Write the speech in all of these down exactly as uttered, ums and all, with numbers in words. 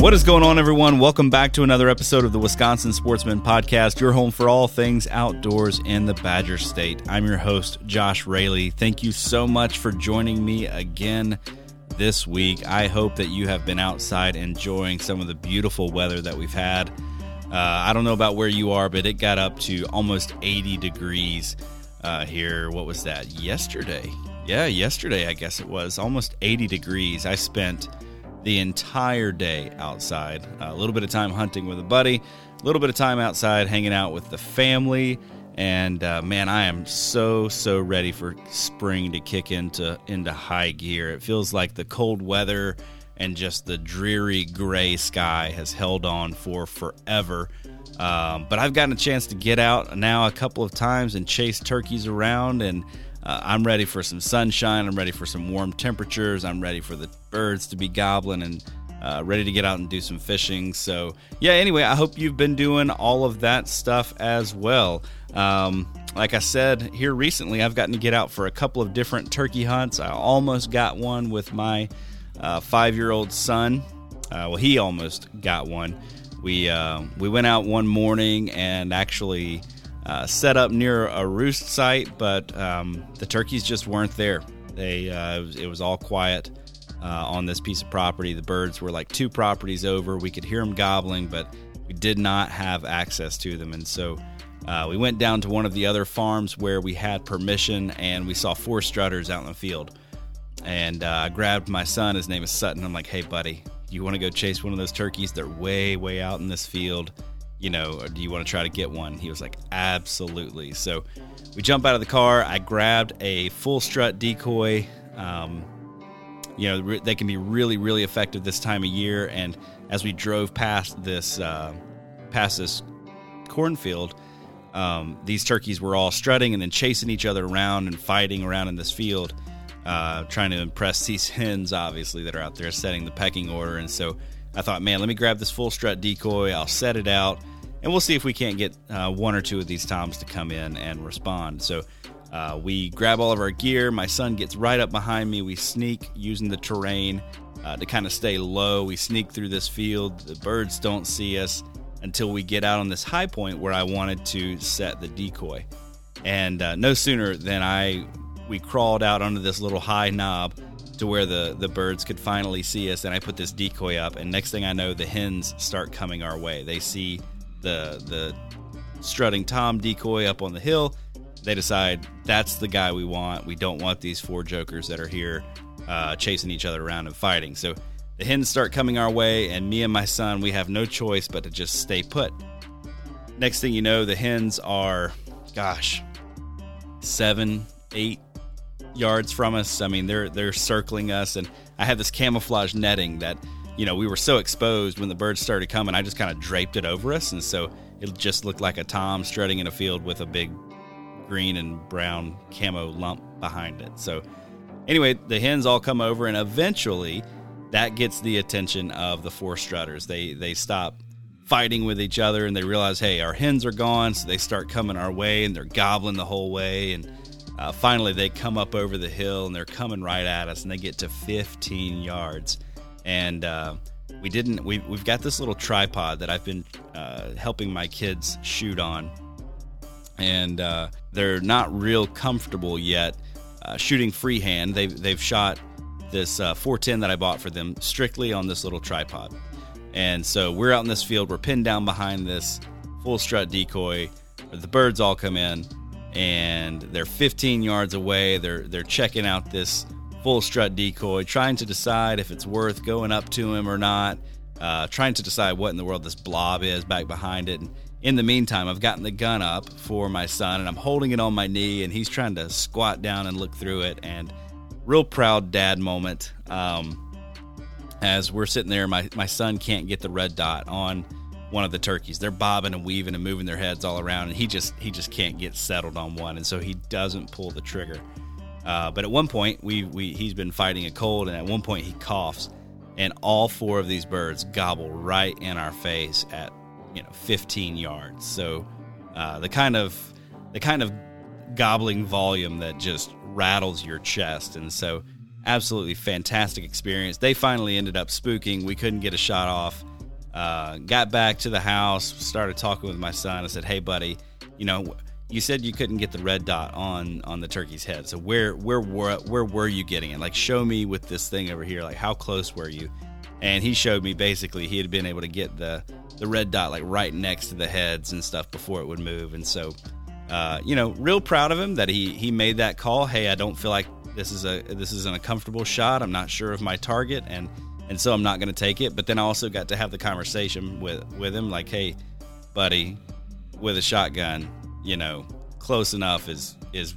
What is going on, everyone? Welcome back to another episode of the Wisconsin Sportsman Podcast, your home for all things outdoors in the Badger State. I'm your host, Josh Raley. Thank you so much for joining me again this week. I hope that you have been outside enjoying some of the beautiful weather that we've had. Uh, I don't know about where you are, but it got up to almost eighty degrees uh, here. What was that? Yesterday. Yeah, yesterday, I guess it was. Almost eighty degrees. I spent the entire day outside, a little bit of time hunting with a buddy, a little bit of time outside hanging out with the family, and uh, man, I am so so ready for spring to kick into into high gear. It feels like the cold weather and just the dreary gray sky has held on for forever, um, but I've gotten a chance to get out now a couple of times and chase turkeys around, and Uh, I'm ready for some sunshine. I'm ready for some warm temperatures. I'm ready for the birds to be gobbling and uh, ready to get out and do some fishing. So, yeah, anyway, I hope you've been doing all of that stuff as well. Um, like I said, here recently, I've gotten to get out for a couple of different turkey hunts. I almost got one with my uh, five-year-old son. Uh, well, he almost got one. We, uh, we went out one morning and actually... Uh, set up near a roost site, but um, the turkeys just weren't there. They uh, it, was, it was all quiet uh, on this piece of property. The birds were like two properties over. We could hear them gobbling, but we did not have access to them. And so uh, we went down to one of the other farms where we had permission, and we saw four strutters out in the field. And uh, I grabbed my son. His name is Sutton. I'm like, hey, buddy, you want to go chase one of those turkeys? They're way, way out in this field. You know, or do you want to try to get one? He was like, absolutely. So we jump out of the car. I grabbed a full strut decoy. Um, you know, they can be really, really effective this time of year. And as we drove past this, uh, past this cornfield, um, these turkeys were all strutting and then chasing each other around and fighting around in this field, uh, trying to impress these hens, obviously, that are out there setting the pecking order. And so I thought, man, let me grab this full strut decoy. I'll set it out. And we'll see if we can't get uh, one or two of these toms to come in and respond. So uh, we grab all of our gear. My son gets right up behind me. We sneak using the terrain uh, to kind of stay low. We sneak through this field. The birds don't see us until we get out on this high point where I wanted to set the decoy. And uh, no sooner than I, we crawled out onto this little high knob to where the, the birds could finally see us. And I put this decoy up. And next thing I know, the hens start coming our way. They see the the strutting tom decoy up on the hill. They decide that's the guy we want. We don't want these four jokers that are here uh, chasing each other around and fighting. So the hens start coming our way, and me and my son, we have no choice but to just stay put. Next thing you know, the hens are, gosh, seven, eight yards from us. I mean, they're they're circling us, and I have this camouflage netting that, you know, we were so exposed when the birds started coming, I just kind of draped it over us. And so it just looked like a tom strutting in a field with a big green and brown camo lump behind it. So anyway, the hens all come over, and eventually that gets the attention of the four strutters. They, they stop fighting with each other, and they realize, hey, our hens are gone. So they start coming our way, and they're gobbling the whole way. And uh, finally they come up over the hill, and they're coming right at us, and they get to fifteen yards. And uh, we didn't, we, we've got this little tripod that I've been uh, helping my kids shoot on. And uh, they're not real comfortable yet uh, shooting freehand. They've, they've shot this uh, four ten that I bought for them strictly on this little tripod. And so we're out in this field. We're pinned down behind this full strut decoy. The birds all come in, and they're fifteen yards away. They're, they're checking out this full strut decoy, trying to decide if it's worth going up to him or not, uh, trying to decide what in the world this blob is back behind it. And in the meantime, I've gotten the gun up for my son, and I'm holding it on my knee, and he's trying to squat down and look through it. And real proud dad moment um, as we're sitting there. My, my son can't get the red dot on one of the turkeys. They're bobbing and weaving and moving their heads all around, and he just he just can't get settled on one, and so he doesn't pull the trigger. Uh, but at one point, we, we he's been fighting a cold, and at one point he coughs, and all four of these birds gobble right in our face at, you know, fifteen yards. So uh, the kind of the kind of gobbling volume that just rattles your chest, and so absolutely fantastic experience. They finally ended up spooking. We couldn't get a shot off. Uh, got back to the house, started talking with my son. I said, "Hey, buddy, you know." You said you couldn't get the red dot on, on the turkey's head. So where, where where where were you getting it? Like, show me with this thing over here. Like, how close were you? And he showed me basically he had been able to get the, the red dot like right next to the heads and stuff before it would move. And so, uh, you know, real proud of him that he he made that call. Hey, I don't feel like this is a this isn't a comfortable shot. I'm not sure of my target, and and so I'm not going to take it. But then I also got to have the conversation with with him like, hey, buddy, with a shotgun, you know, close enough is is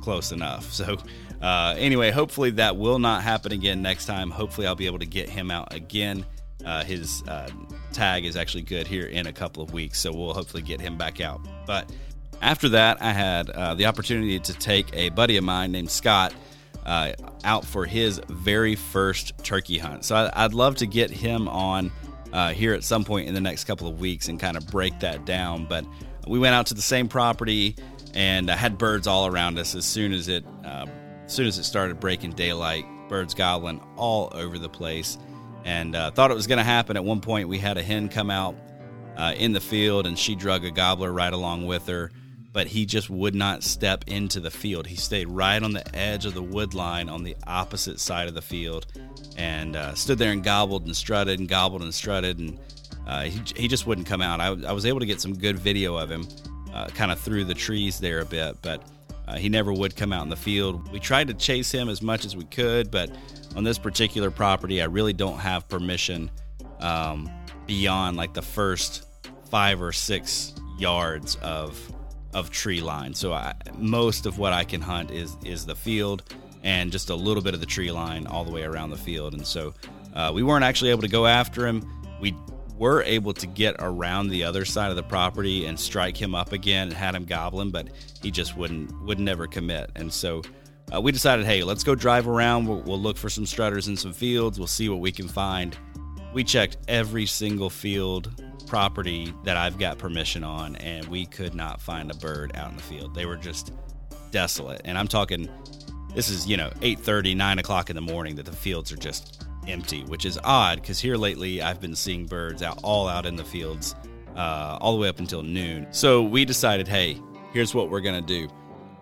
close enough. So uh, anyway, hopefully that will not happen again next time. Hopefully I'll be able to get him out again. Uh, his uh, tag is actually good here in a couple of weeks, so we'll hopefully get him back out. But after that, I had uh, the opportunity to take a buddy of mine named Scott uh, out for his very first turkey hunt. So I, I'd love to get him on uh, here at some point in the next couple of weeks and kind of break that down. But we went out to the same property and uh, had birds all around us. As soon as it, uh, as soon as it started breaking daylight, birds gobbling all over the place, and uh, thought it was going to happen. At one point, we had a hen come out uh, in the field, and she drug a gobbler right along with her, but he just would not step into the field. He stayed right on the edge of the wood line on the opposite side of the field, and uh, stood there and gobbled and strutted and gobbled and strutted and. Uh, he, he just wouldn't come out. I, I was able to get some good video of him uh, kind of through the trees there a bit, but uh, he never would come out in the field. We tried to chase him as much as we could, but on this particular property, I really don't have permission um, beyond like the first five or six yards of of tree line. So I, most of what I can hunt is, is the field and just a little bit of the tree line all the way around the field. And so uh, we weren't actually able to go after him. We were able to get around the other side of the property and strike him up again and had him gobbling, but he just wouldn't would never commit. And so uh, we decided, hey, let's go drive around. We'll, we'll look for some strutters in some fields. We'll see what we can find. We checked every single field property that I've got permission on, and we could not find a bird out in the field. They were just desolate. And I'm talking, this is, you know, eight thirty, nine o'clock in the morning that the fields are just empty, which is odd because here lately I've been seeing birds out all out in the fields uh, all the way up until noon. So we decided, hey, here's what we're going to do.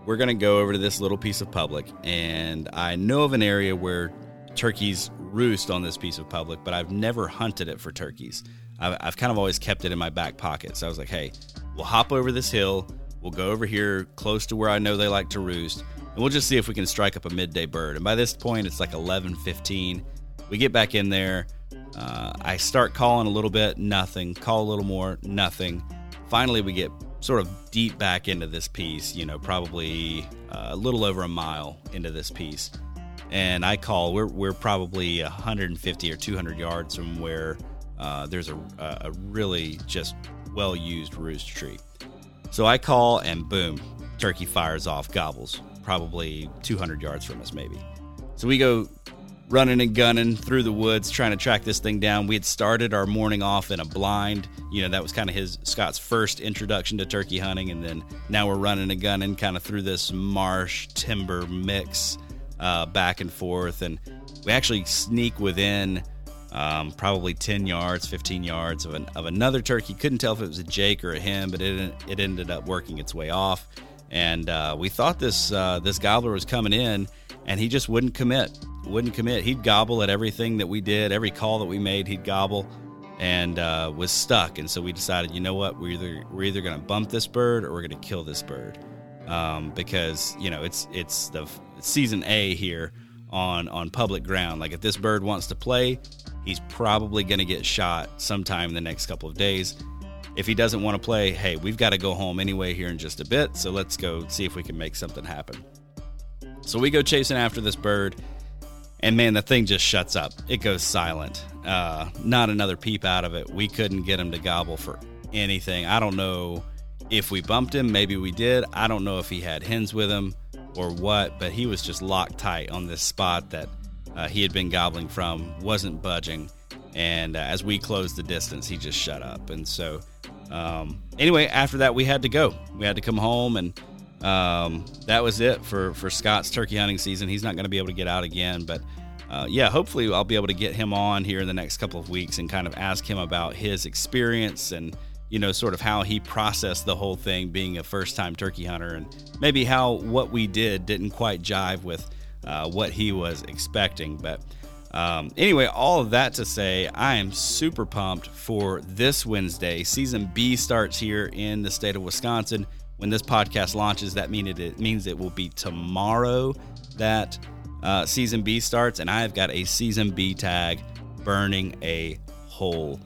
We're going to go over to this little piece of public, and I know of an area where turkeys roost on this piece of public, but I've never hunted it for turkeys. I've, I've kind of always kept it in my back pocket. So I was like, hey, we'll hop over this hill. We'll go over here close to where I know they like to roost, and we'll just see if we can strike up a midday bird. And by this point, it's like eleven fifteen. We get back in there. Uh, I start calling a little bit, nothing. Call a little more, nothing. Finally, we get sort of deep back into this piece, you know, probably uh, a little over a mile into this piece. And I call. We're we're probably one hundred fifty or two hundred yards from where uh, there's a, a really just well-used roost tree. So I call, and boom, turkey fires off, gobbles, probably two hundred yards from us maybe. So we go running and gunning through the woods, trying to track this thing down. We had started our morning off in a blind. You know, that was kind of his Scott's first introduction to turkey hunting. And then now we're running and gunning kind of through this marsh timber mix uh, back and forth. And we actually sneak within um, probably ten yards, fifteen yards of, an, of another turkey. Couldn't tell if it was a Jake or a hen, but it, it ended up working its way off. And uh, we thought this uh, this gobbler was coming in, and he just wouldn't commit. Wouldn't commit. He'd gobble at everything that we did, every call that we made. He'd gobble, and uh, was stuck. And so we decided, you know what, we're either we're either going to bump this bird or we're going to kill this bird, um, because you know it's it's the it's season A here on on public ground. Like if this bird wants to play, he's probably going to get shot sometime in the next couple of days. if he doesn't want to play, hey, we've got to go home anyway here in just a bit, so let's go see if we can make something happen. So we go chasing after this bird, and man, the thing just shuts up. It goes silent. Uh, not another peep out of it. We couldn't get him to gobble for anything. I don't know if we bumped him. Maybe we did. I don't know if he had hens with him or what, but he was just locked tight on this spot that uh, he had been gobbling from, wasn't budging. And uh, as we closed the distance, he just shut up. And so um, anyway, after that, we had to go. We had to come home, and um, that was it for, for Scott's turkey hunting season. He's not going to be able to get out again, but uh, yeah, hopefully I'll be able to get him on here in the next couple of weeks and kind of ask him about his experience and, you know, sort of how he processed the whole thing being a first-time turkey hunter, and maybe how what we did didn't quite jive with uh, what he was expecting. But um, anyway, all of that to say, I am super pumped for this Wednesday. Season B starts here in the state of Wisconsin. When this podcast launches, that mean it, it means it will be tomorrow that uh, Season B starts, and I have got a Season B tag burning a hole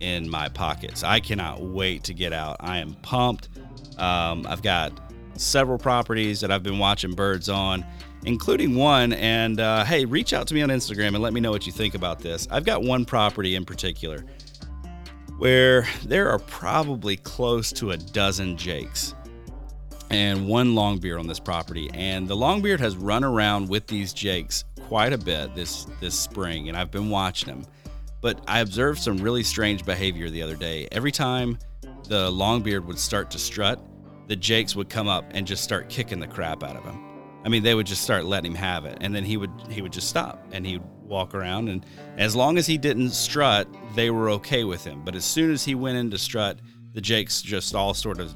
in my pockets. I cannot wait to get out. I am pumped. Um, I've got several properties that I've been watching birds on, including one. And uh, hey, reach out to me on Instagram and let me know what you think about this. I've got one property in particular where there are probably close to a dozen jakes and one longbeard on this property. And the longbeard has run around with these jakes quite a bit this, this spring, and I've been watching them. But I observed some really strange behavior the other day. Every time the longbeard would start to strut, the jakes would come up and just start kicking the crap out of him. I mean, they would just start letting him have it. And then he would he would just stop, and he'd walk around. And as long as he didn't strut, they were okay with him. But as soon as he went into strut, the jakes just all sort of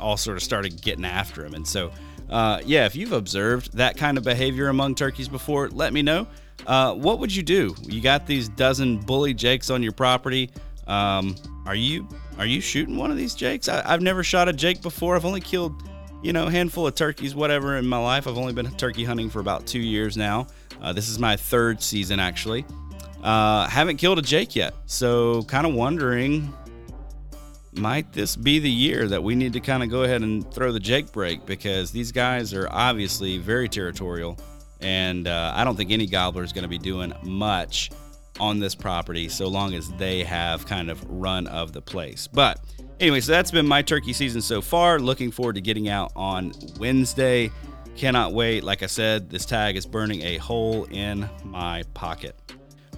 all sort of started getting after him. And so, uh, yeah, if you've observed that kind of behavior among turkeys before, let me know. Uh, what would you do? You got these dozen bully jakes on your property. Um, are you are you shooting one of these jakes? I, I've never shot a jake before. I've only killed, you know, a handful of turkeys, whatever, in my life. I've only been turkey hunting for about two years now. Uh, this is my third season, actually. Uh, haven't killed a jake yet, so kind of wondering, might this be the year that we need to kind of go ahead and throw the jake break, because these guys are obviously very territorial. And uh, I don't think any gobbler is going to be doing much on this property so long as they have kind of run of the place. But anyway, so that's been my turkey season so far. Looking forward to getting out on Wednesday. Cannot wait. Like I said, this tag is burning a hole in my pocket.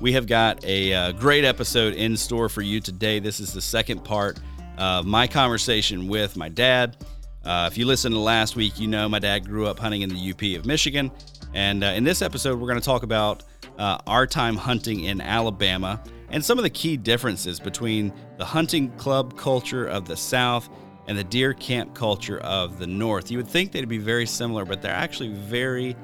We have got a uh, great episode in store for you today. This is the second part of my conversation with my dad. Uh, if you listened to last week, you know my dad grew up hunting in the U P of Michigan. And uh, in this episode, we're going to talk about uh, our time hunting in Alabama and some of the key differences between the hunting club culture of the South and the deer camp culture of the North. You would think they'd be very similar, but they're actually very,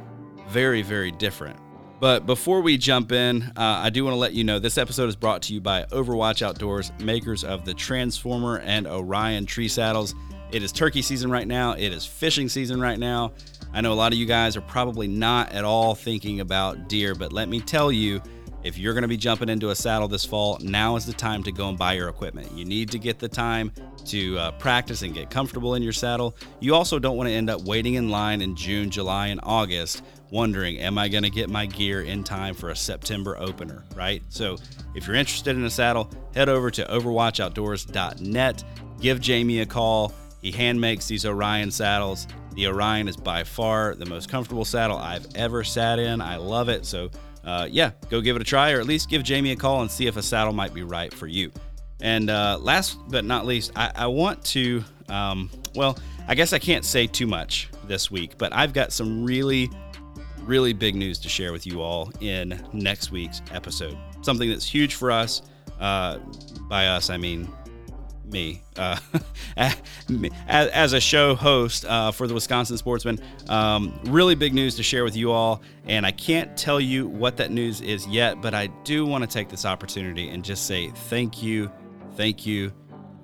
very, very different. But before we jump in, uh, I do want to let you know this episode is brought to you by Overwatch Outdoors, makers of the Transformer and Orion tree saddles. It is turkey season right now. It is fishing season right now. I know a lot of you guys are probably not at all thinking about deer, but let me tell you, if you're going to be jumping into a saddle this fall, now is the time to go and buy your equipment. You need to get the time to uh, practice and get comfortable in your saddle. You also don't want to end up waiting in line in June, July, and August, wondering, am I going to get my gear in time for a September opener, right? So if you're interested in a saddle, head over to overwatch outdoors dot net. Give Jamie a call. He hand makes these Orion saddles. The Orion is by far the most comfortable saddle I've ever sat in. I love it. So uh, yeah, go give it a try, or at least give Jamie a call and see if a saddle might be right for you. And uh, last but not least, I, I want to, um, well, I guess I can't say too much this week, but I've got some really, really big news to share with you all in next week's episode. Something that's huge for us. Uh, by us, I mean me, uh, as a show host uh, for the Wisconsin Sportsman. Um, really big news to share with you all, and I can't tell you what that news is yet, but I do want to take this opportunity and just say thank you, thank you,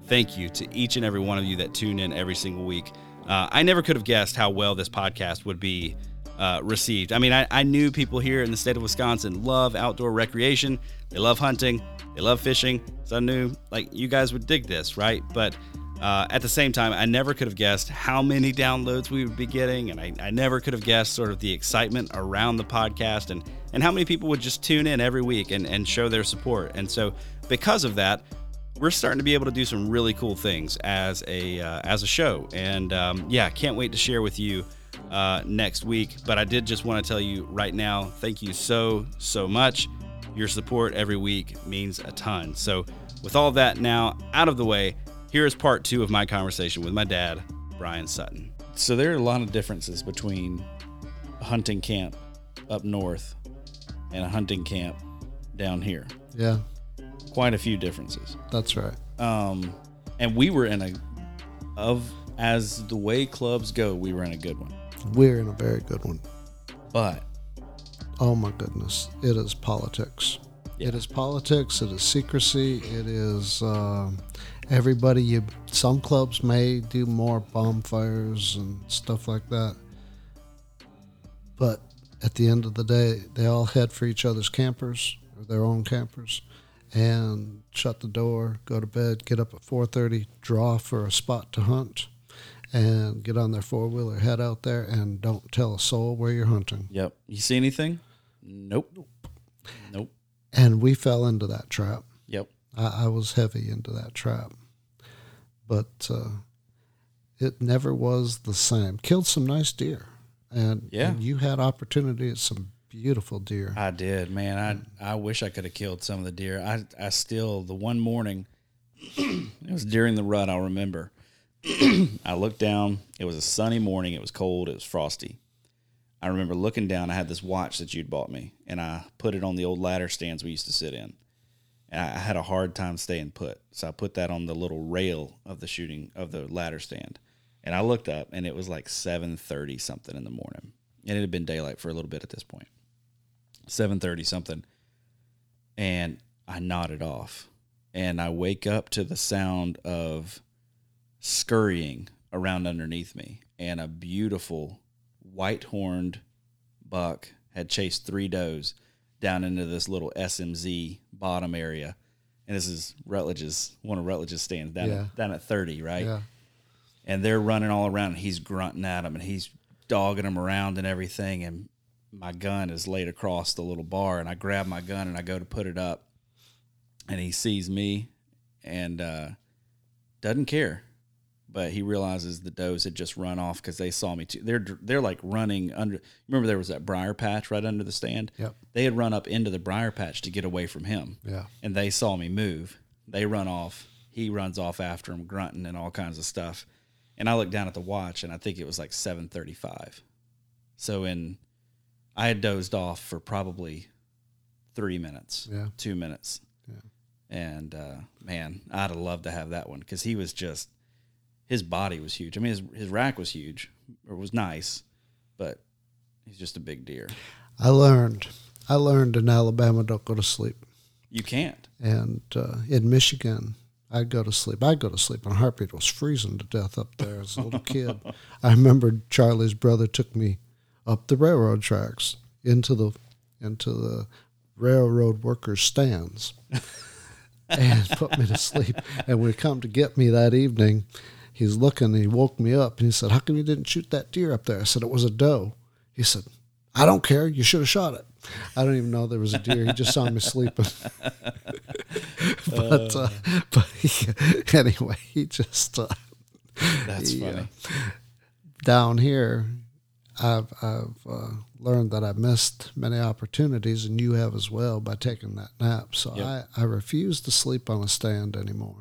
thank you to each and every one of you that tune in every single week. Uh, I never could have guessed how well this podcast would be uh, received. I mean, I, I knew people here in the state of Wisconsin love outdoor recreation. They love hunting. They love fishing. So I knew, like, you guys would dig this, right? But uh, at the same time, I never could have guessed how many downloads we would be getting. And I, I never could have guessed sort of the excitement around the podcast and, and how many people would just tune in every week and, and show their support. And so because of that, we're starting to be able to do some really cool things as a uh, as a show. And um, yeah, can't wait to share with you uh, next week. But I did just want to tell you right now, thank you so, so much. Your support every week means a ton. So with all that now out of the way, here is part two of my conversation with my dad, Brian Sutton. So there are a lot of differences between a hunting camp up north and a hunting camp down here. Yeah. Quite a few differences. That's right. Um, and we were in a, of as the way clubs go, we were in a good one. We're in a very good one. But oh my goodness, it is politics. Yeah. It is politics. It is secrecy. It is uh, everybody. You some clubs may do more bonfires and stuff like that, but at the end of the day, they all head for each other's campers or their own campers, and shut the door, go to bed, get up at four thirty, draw for a spot to hunt, and get on their four-wheeler, head out there, and don't tell a soul where you're hunting. Yep. You see anything? Nope. Nope. Nope. And we fell into that trap. Yep. I, I was heavy into that trap. But uh, it never was the same. Killed some nice deer. And, yeah. and you had opportunity at some beautiful deer. I did, man. I, I wish I could have killed some of the deer. I, I still, the one morning, it was during the rut, I'll remember. I looked down. It was a sunny morning. It was cold. It was frosty. I remember looking down. I had this watch that you'd bought me, and I put it on the old ladder stands we used to sit in. And I had a hard time staying put, so I put that on the little rail of the shooting of the ladder stand. And I looked up, and it was like seven thirty something in the morning, and it had been daylight for a little bit at this point. seven thirty something, and I nodded off, and I wake up to the sound of scurrying around underneath me, and a beautiful white-horned buck had chased three does down into this little S M Z bottom area. And this is Rutledge's, one of Rutledge's stands down, yeah. at, down at thirty, right? Yeah. And they're running all around, and he's grunting at them, and he's dogging them around and everything, and my gun is laid across the little bar, and I grab my gun, and I go to put it up, and he sees me and uh, doesn't care. But he realizes the does had just run off because they saw me too. They're they're like running under. Remember there was that briar patch right under the stand? Yep. They had run up into the briar patch to get away from him. Yeah. And they saw me move. They run off. He runs off after him, grunting and all kinds of stuff. And I look down at the watch, and I think it was like seven thirty-five. So in, I had dozed off for probably three minutes, yeah. two minutes. Yeah. And, uh, man, I'd have loved to have that one because he was just, his body was huge. I mean, his his rack was huge, or was nice, but he's just a big deer. I learned. I learned in Alabama, don't go to sleep. You can't. And uh, in Michigan, I go to sleep. I go to sleep, and heartbeat was freezing to death up there as a little kid. I remember Charlie's brother took me up the railroad tracks into the into the railroad workers' stands and put me to sleep. And when he come to get me that evening, he's looking, he woke me up, and he said, how come you didn't shoot that deer up there? I said, it was a doe. He said, I don't care. You should have shot it. I don't even know there was a deer. He just saw me sleeping. but uh, but he, anyway, he just... Uh, That's he, funny. Uh, down here, I've, I've uh, learned that I missed many opportunities, and you have as well, by taking that nap. So yep. I, I refuse to sleep on a stand anymore.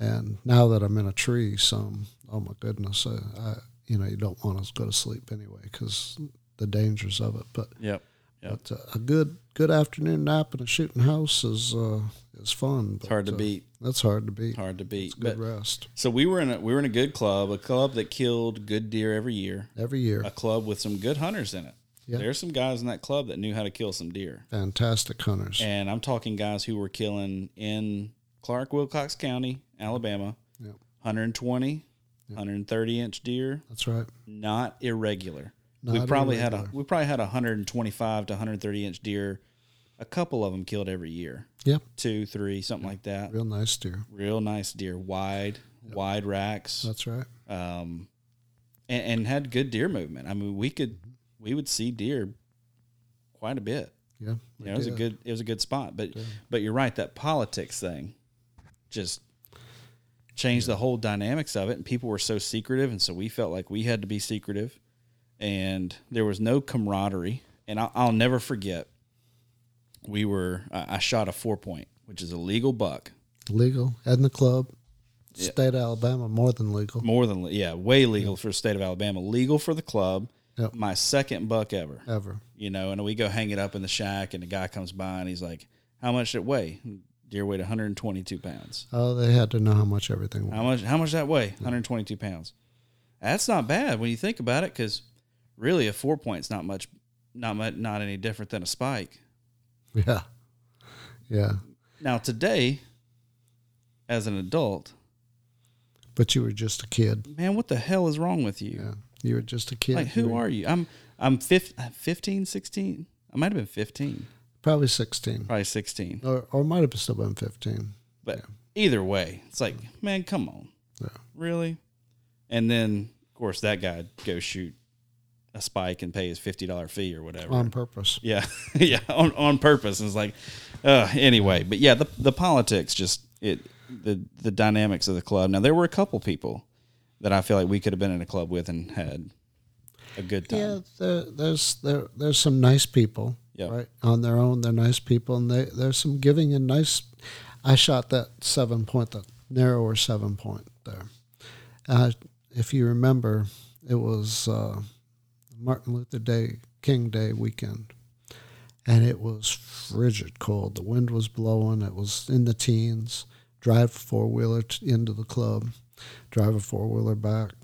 And now that I'm in a tree, some oh my goodness, I, I you know you don't want to go to sleep anyway because the dangers of it. But yeah, yep. but uh, a good good afternoon nap in a shooting house is uh, is fun. But, it's hard to uh, beat. That's hard to beat. Hard to beat. It's good but, rest. So we were in a we were in a good club, a club that killed good deer every year. Every year, a club with some good hunters in it. Yep. There's some guys in that club that knew how to kill some deer. Fantastic hunters. And I'm talking guys who were killing in Clark-Wilcox County, Alabama, yep. one twenty, yep. one thirty inch deer. That's right. Not irregular. No, we probably had a, we probably had one twenty-five to one thirty inch deer. A couple of them killed every year. Yep. Two, three, something yep. like that. Real nice deer. Real nice deer. Wide, yep. wide racks. That's right. Um, and, and had good deer movement. I mean, we could, we would see deer quite a bit. Yeah. You know, it was a good, it was a good spot, but, yeah. but you're right. That politics thing just changed yeah. the whole dynamics of it. And people were so secretive. And so we felt like we had to be secretive, and there was no camaraderie. And I'll, I'll never forget. We were, I shot a four point, which is a legal buck. Legal. In the club. Yeah. State of Alabama, more than legal. More than, yeah, way legal yeah. for the state of Alabama. Legal for the club. Yep. My second buck ever. Ever. You know, and we go hang it up in the shack, and the guy comes by, and he's like, how much did it weigh? Deer weighed one twenty-two pounds. Oh, they had to know how much everything weighed. How much, how much that weigh? Yeah. one twenty-two pounds. That's not bad when you think about it, because really a four point's not much, not much, not any different than a spike. Yeah. Yeah. Now today, as an adult. But you were just a kid. Man, what the hell is wrong with you? Yeah. You were just a kid. Like, who are you? I'm I'm fifteen, sixteen. I might have been fifteen. Probably sixteen. Probably sixteen. Or or might have still been fifteen. But yeah. either way, it's like, man, come on. Yeah. Really? And then, of course, that guy go shoot a spike and pay his fifty dollar fee or whatever. On purpose. Yeah. yeah. On, on purpose. And it's like, uh, anyway, but yeah, the, the politics, just it, the, the dynamics of the club. Now there were a couple people that I feel like we could have been in a club with and had a good time. Yeah. There, there's, there, there's some nice people, yep. right? On their own. They're nice people. And they, there's some giving and nice. I shot that seven point, the narrower seven point there. Uh, if you remember, it was, uh, Martin Luther Day, King Day weekend. And it was frigid cold. The wind was blowing. It was in the teens. Drive a four-wheeler into the club. Drive a four-wheeler back.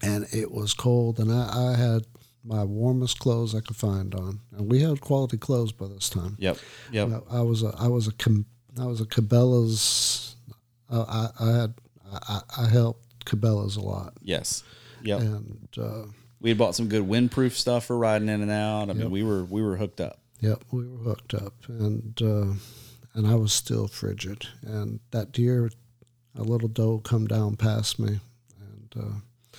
And it was cold. And I, I had my warmest clothes I could find on. And we had quality clothes by this time. Yep, yep. And I, I was a, I was a, I was a Cabela's. Uh, I, I had, I, I helped Cabela's a lot. Yes, yep. And, uh, we had bought some good windproof stuff for riding in and out. I yep. mean, we were we were hooked up. Yep, we were hooked up, and uh, and I was still frigid. And that deer, a little doe, come down past me, and uh,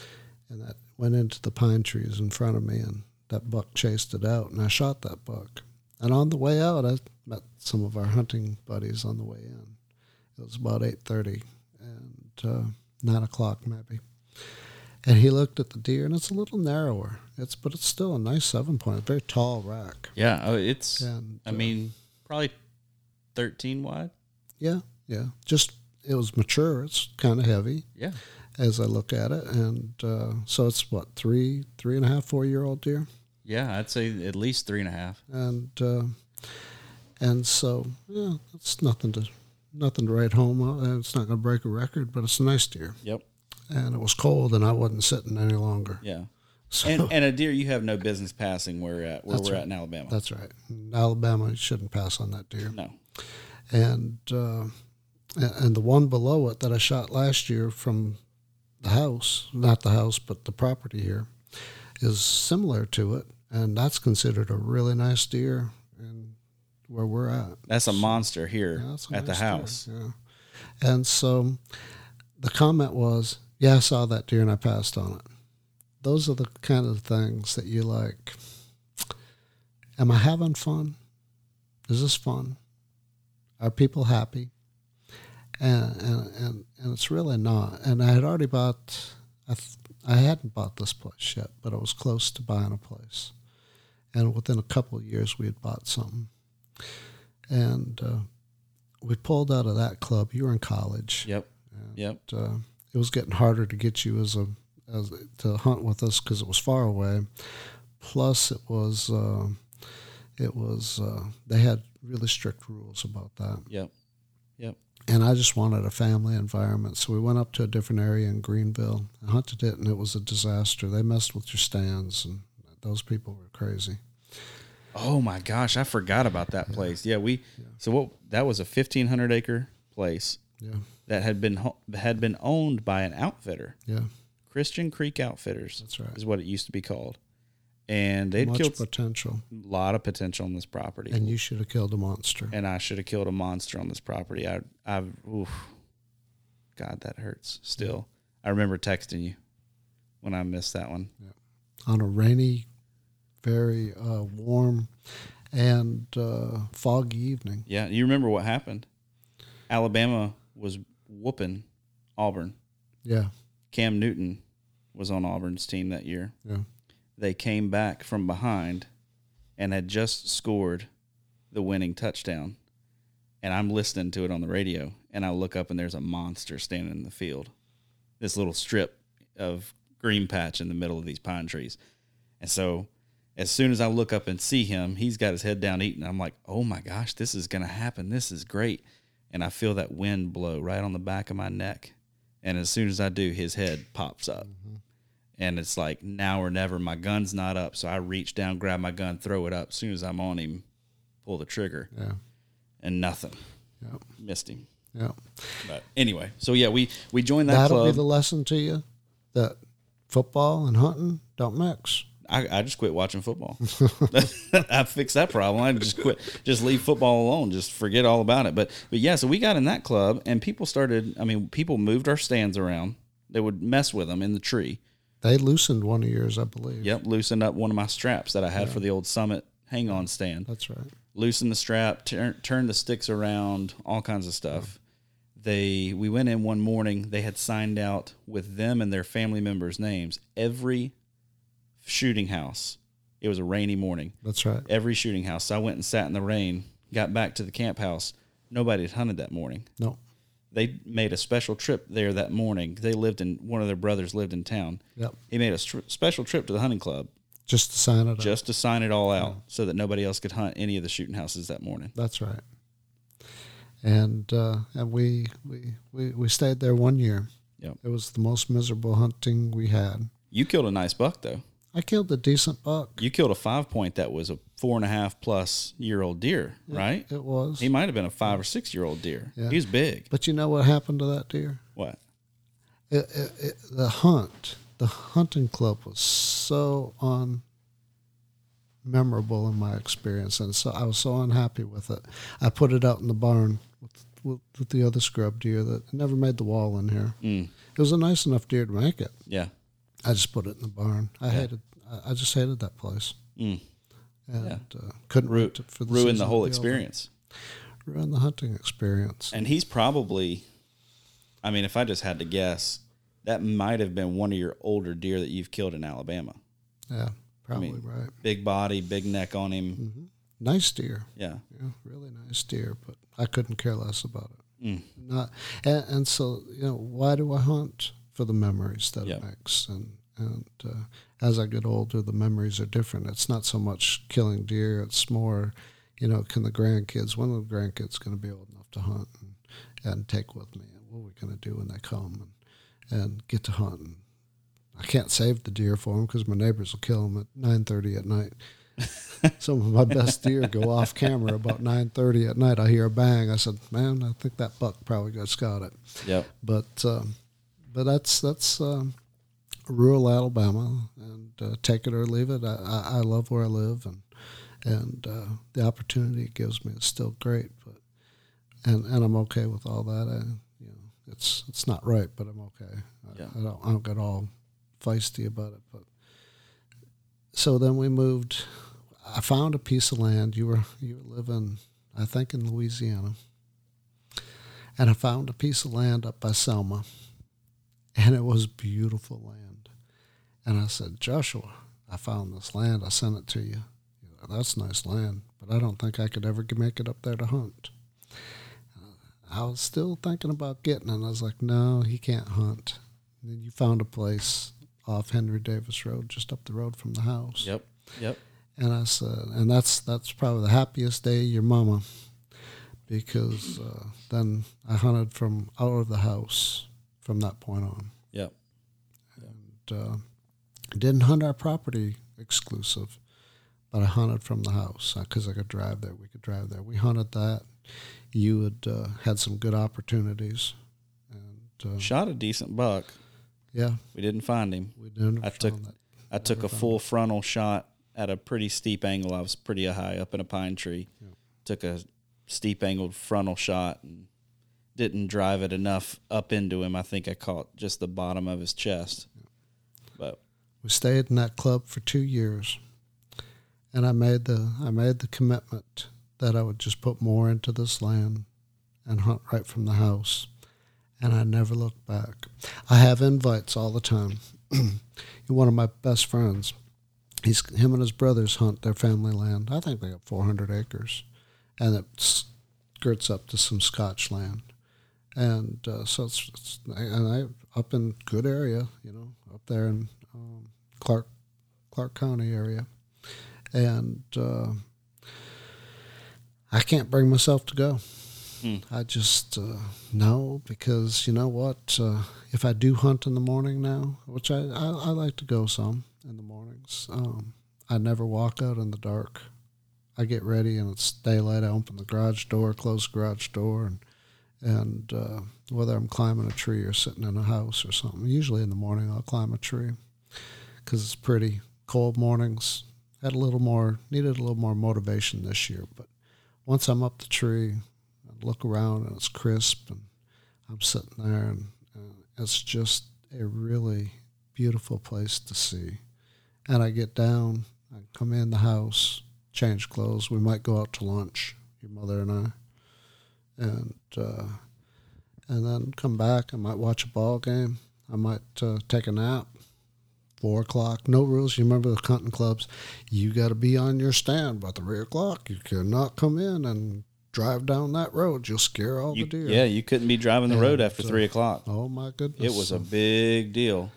and that went into the pine trees in front of me, and that buck chased it out, and I shot that buck. And on the way out, I met some of our hunting buddies on the way in. It was about eight thirty and uh, nine o'clock maybe. And he looked at the deer, and it's a little narrower. It's but it's still a nice seven point, a very tall rack. Yeah, oh, it's. And, I uh, mean, probably thirteen wide. Yeah, yeah. Just it was mature. It's kind of heavy. Yeah. As I look at it, and uh, so it's what three, three and a half, four year old deer. Yeah, I'd say at least three and a half. And uh, and so yeah, it's nothing to nothing to write home on. It's not going to break a record, but it's a nice deer. Yep. And it was cold, and I wasn't sitting any longer. Yeah, so, and, and a deer you have no business passing where we're at, where we're right. at in Alabama. That's right. In Alabama, you shouldn't pass on that deer. No. And uh, and the one below it that I shot last year from the house, not the house, but the property here, is similar to it, and that's considered a really nice deer in where we're at. That's a monster here yeah, that's a at nice the house. Deer, yeah. And so the comment was, yeah, I saw that deer and I passed on it. Those are the kind of things that you like. Am I having fun? Is this fun? Are people happy? And and, and, and it's really not. And I had already bought, I, th- I hadn't bought this place yet, but I was close to buying a place. And within a couple of years, we had bought something. And uh, we pulled out of that club. You were in college. Yep. And, yep. Uh, it was getting harder to get you as a, as a to hunt with us because it was far away. Plus, it was uh, it was uh, they had really strict rules about that. Yep, yep. And I just wanted a family environment, so we went up to a different area in Greenville and hunted it, and it was a disaster. They messed with your stands, and those people were crazy. Oh my gosh, I forgot about that yeah. place. Yeah, we yeah. so what that was a fifteen hundred acre place. Yeah. That had been had been owned by an outfitter. Yeah. Christian Creek Outfitters. That's right. Is what it used to be called. And they'd Much killed potential. A lot of potential on this property. And you should have killed a monster. And I should have killed a monster on this property. I, I've, oof, God, that hurts still. I remember texting you when I missed that one. Yeah. On a rainy, very uh, warm and uh, foggy evening. Yeah, you remember what happened. Alabama was whooping Auburn. Yeah. Cam Newton was on Auburn's team that year. Yeah. They came back from behind and had just scored the winning touchdown. And I'm listening to it on the radio, and I look up, and there's a monster standing in the field. This little strip of green patch in the middle of these pine trees. And so as soon as I look up and see him, he's got his head down eating. I'm like, oh, my gosh, this is going to happen. This is great. And I feel that wind blow right on the back of my neck. And as soon as I do, his head pops up. Mm-hmm. And it's like, now or never, my gun's not up. So I reach down, grab my gun, throw it up. As soon as I'm on him, pull the trigger. Yeah. And nothing. Yeah. Missed him. Yeah. But anyway, so yeah, we, we joined that That'll club. That'll be the lesson to you, that football and hunting don't mix. I, I just quit watching football. I fixed that problem. I just quit. Just leave football alone. Just forget all about it. But but yeah, so we got in that club, and people started, I mean, people moved our stands around. They would mess with them in the tree. They loosened one of yours, I believe. Yep, loosened up one of my straps that I had yeah. for the old Summit hang-on stand. That's right. Loosened the strap, tur- turned the sticks around, all kinds of stuff. Yeah. They We went in one morning. They had signed out with them and their family members' names every shooting house. It was a rainy morning. That's right. Every shooting house. So I went and sat in the rain, got back to the camp house. Nobody had hunted that morning. No. They made a special trip there that morning. They lived in, one of their brothers lived in town. Yep. He made a st- special trip to the hunting club. Just to sign it Just out. to sign it all out yeah. so that nobody else could hunt any of the shooting houses that morning. That's right. And uh, and we, we we we stayed there one year. Yep. It was the most miserable hunting we had. You killed a nice buck, though. I killed a decent buck. You killed a five-point that was a four-and-a-half-plus-year-old deer, yeah, right? It was. He might have been a five- or six-year-old deer. Yeah. He was big. But you know what happened to that deer? What? It, it, it, the hunt, the hunting club was so unmemorable in my experience, and so I was so unhappy with it. I put it out in the barn with, with, with the other scrub deer that never made the wall in here. Mm. It was a nice enough deer to make it. Yeah. I just put it in the barn. I yeah. hated. I just hated that place. Mm. And yeah. uh, couldn't Ru- wait for the ruin the whole experience. Ruin the hunting experience. And he's probably, I mean, if I just had to guess, that might have been one of your older deer that you've killed in Alabama. Yeah, probably I mean, right. Big body, big neck on him. Mm-hmm. Nice deer. Yeah. yeah, really nice deer. But I couldn't care less about it. Mm. Not and, and so you know, why do I hunt? For the memories that yep. it makes. And, and uh, as I get older, the memories are different. It's not so much killing deer. It's more, you know, can the grandkids, when are the grandkids going to be old enough to hunt and, and take with me? And what are we going to do when they come and, and get to hunt? And I can't save the deer for them because my neighbors will kill them at nine thirty at night. Some of my best deer go off camera about nine thirty at night. I hear a bang. I said, man, I think that buck probably just got it. Yep. But, um, But that's that's um, rural Alabama, and uh, take it or leave it. I, I, I love where I live, and and uh, the opportunity it gives me is still great. But and, and I'm okay with all that. I, you know, it's it's not right, but I'm okay. I, yeah. I don't I don't get all feisty about it. But so then we moved. I found a piece of land. You were you were living, I think, in Louisiana, and I found a piece of land up by Selma. And it was beautiful land. And I said, Joshua, I found this land. I sent it to you. That's nice land, but I don't think I could ever make it up there to hunt. I was still thinking about getting it. And I was like, no, he can't hunt. And then you found a place off Henry Davis Road, just up the road from the house. Yep, yep. And I said, and that's that's probably the happiest day of your mama, because uh, then I hunted from out of the house. From that point on. Yep. And uh, didn't hunt our property exclusive, but I hunted from the house because I could drive there. We could drive there. We hunted that. You had uh, had some good opportunities. And uh, shot a decent buck. Yeah. We didn't find him. We didn't I took, that. I took a full him. frontal shot at a pretty steep angle. I was pretty high up in a pine tree. Yeah. Took a steep angled frontal shot and didn't drive it enough up into him. I think I caught just the bottom of his chest. Yeah. But we stayed in that club for two years, and I made the I made the commitment that I would just put more into this land and hunt right from the house. And I never looked back. I have invites all the time. One of my best friends, he's him and his brothers hunt their family land. I think they got four hundred acres, and it skirts up to some Scotch land. And uh, so it's, it's and I up in good area, you know, up there in um, Clark Clark County area, and uh, I can't bring myself to go. I just, uh, no, because you know what, uh, if I do hunt in the morning now, which I, I, I like to go some in the mornings, um, I never walk out in the dark. I get ready and it's daylight. I open the garage door, close the garage door, and, and uh, whether I'm climbing a tree or sitting in a house or something, usually in the morning I'll climb a tree because it's pretty cold mornings. Had a little more, needed a little more motivation this year, but once I'm up the tree, look around and it's crisp and I'm sitting there and uh, it's just a really beautiful place to see. And I get down, I come in the house, change clothes. We might go out to lunch, your mother and I, and uh, and then come back. I might watch a ball game. I might uh, take a nap. Four o'clock, no rules. You remember the hunting clubs? You got to be on your stand by three o'clock. You cannot come in and drive down that road, you'll scare all you, the deer. Yeah, you couldn't be driving the and, road after uh, three o'clock. Oh my goodness, it was a big deal.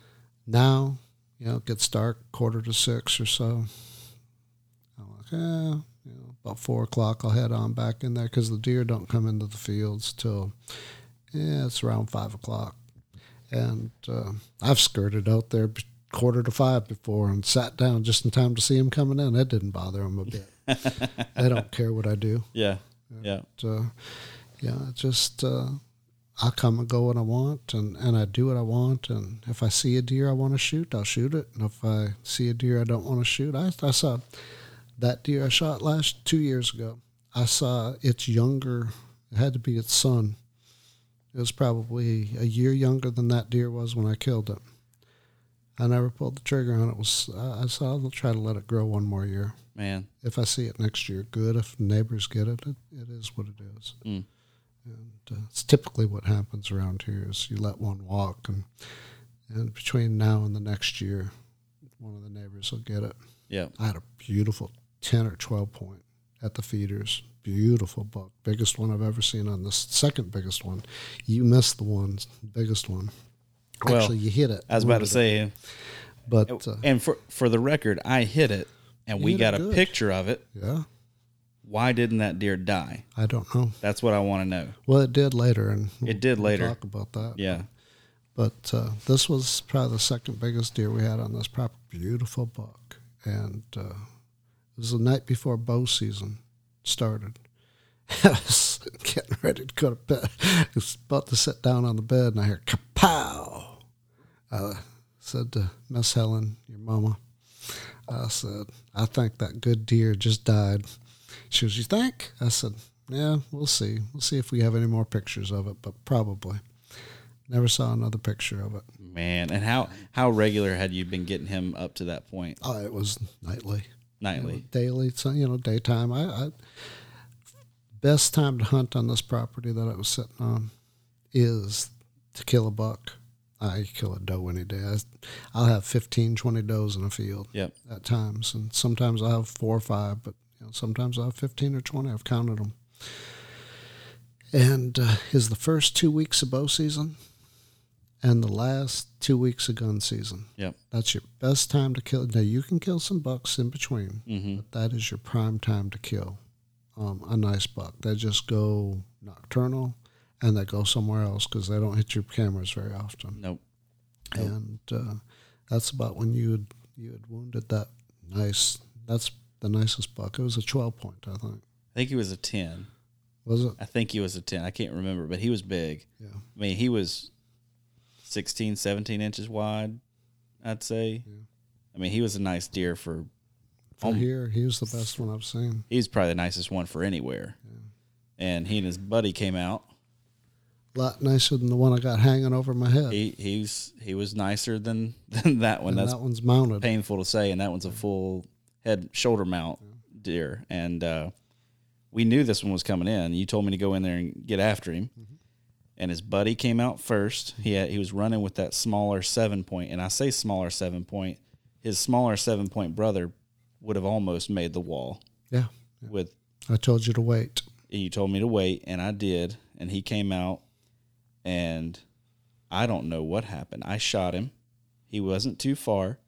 Now, you know, it gets dark quarter to six or so. I'm like, yeah, you know, about four o'clock, I'll head on back in there because the deer don't come into the fields till yeah, it's around five o'clock. And uh, I've skirted out there quarter to five before and sat down just in time to see him coming in. That didn't bother him a bit. They don't care what I do. Yeah. And, yeah, uh, yeah. Just uh, I come and go when I want, and, and I do what I want. And if I see a deer I want to shoot, I'll shoot it. And if I see a deer I don't want to shoot, I I saw that deer I shot last two years ago. I saw its younger. It had to be its son. It was probably a year younger than that deer was when I killed it. I never pulled the trigger on it. It was I, I said I'll try to let it grow one more year. Man, if I see it next year, good. If neighbors get it, it, it is what it is. Mm. And uh, it's typically what happens around here is you let one walk, and and between now and the next year, one of the neighbors will get it. Yeah, I had a beautiful ten or twelve point at the feeders. Beautiful buck, biggest one I've ever seen on this. Second biggest one. You missed the one, biggest one. Well, actually, you hit it. I was about to say, it. but uh, and for for the record, I hit it. And you we got a good picture of it. Yeah. Why didn't that deer die? I don't know. That's what I want to know. Well, it did later. and It we'll, did later. We'll talk about that. Yeah. But uh, this was probably the second biggest deer we had on this property. Beautiful buck. And uh, it was the night before bow season started. I was getting ready to go to bed. I was about to sit down on the bed, and I hear, kapow. I said to Miss Helen, your mama, I said, I think that good deer just died. She goes, you think? I said, yeah, we'll see. We'll see if we have any more pictures of it, but probably. Never saw another picture of it. Man, and how, how regular had you been getting him up to that point? Oh, it was nightly. Nightly. You know, daily, you know, daytime. I, I best time to hunt on this property that I was sitting on is to kill a buck. I kill a doe any day. I'll have fifteen, twenty does in a field yep. at times. And sometimes I'll have four or five, but you know, sometimes I'll have fifteen or twenty. I've counted them. And uh, is the first two weeks of bow season and the last two weeks of gun season. Yep. That's your best time to kill. Now, you can kill some bucks in between, mm-hmm. but that is your prime time to kill um, a nice buck. They just go nocturnal. And they go somewhere else because they don't hit your cameras very often. Nope. nope. And uh, that's about when you had, you had wounded that nice. That's the nicest buck. It was a twelve point, I think. I think he was a ten. Was it? I think he was a ten. I can't remember, but he was big. Yeah. I mean, he was sixteen, seventeen inches wide, I'd say. Yeah. I mean, he was a nice deer for For um, here, he was the best one I've seen. He's probably the nicest one for anywhere. Yeah. And he and his buddy came out. A lot nicer than the one I got hanging over my head. He he's he was nicer than, than that one. And That's that one's mounted. Painful to say, and that one's a full head shoulder mount yeah. deer. And uh, we knew this one was coming in. You told me to go in there and get after him. Mm-hmm. And his buddy came out first. He had, he was running with that smaller seven point, and I say smaller seven point. His smaller seven point brother would have almost made the wall. Yeah, yeah. With I told you to wait. And you told me to wait, and I did. And he came out, and I don't know what happened. I shot him. He wasn't too far.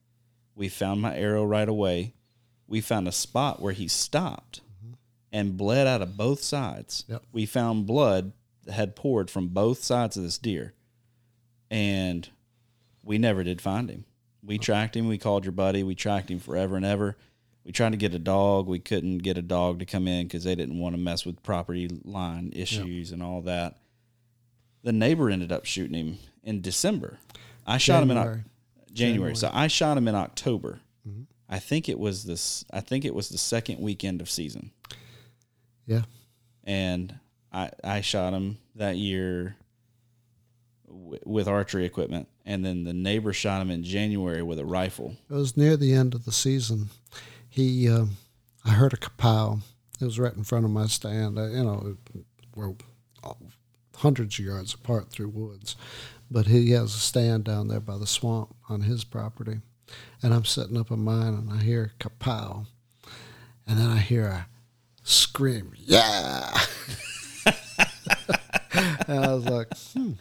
We found my arrow right away. We found a spot where he stopped mm-hmm. and bled out of both sides. Yep. We found blood had poured from both sides of this deer, and we never did find him. We okay. tracked him. We called your buddy. We tracked him forever and ever. We tried to get a dog. We couldn't get a dog to come in because they didn't want to mess with property line issues yep. and all that. The neighbor ended up shooting him in December. I shot January. him in o- January. January. So I shot him in October. Mm-hmm. I think it was this. I think it was the second weekend of season. Yeah, and. I, I shot him that year w- with archery equipment, and then the neighbor shot him in January with a rifle. It was near the end of the season. He, uh, I heard a kapow. It was right in front of my stand. Uh, you know, we're hundreds of yards apart through woods, but he has a stand down there by the swamp on his property, and I'm sitting up on mine, and I hear kapow, and then I hear a scream, yeah! And I was like, hmm,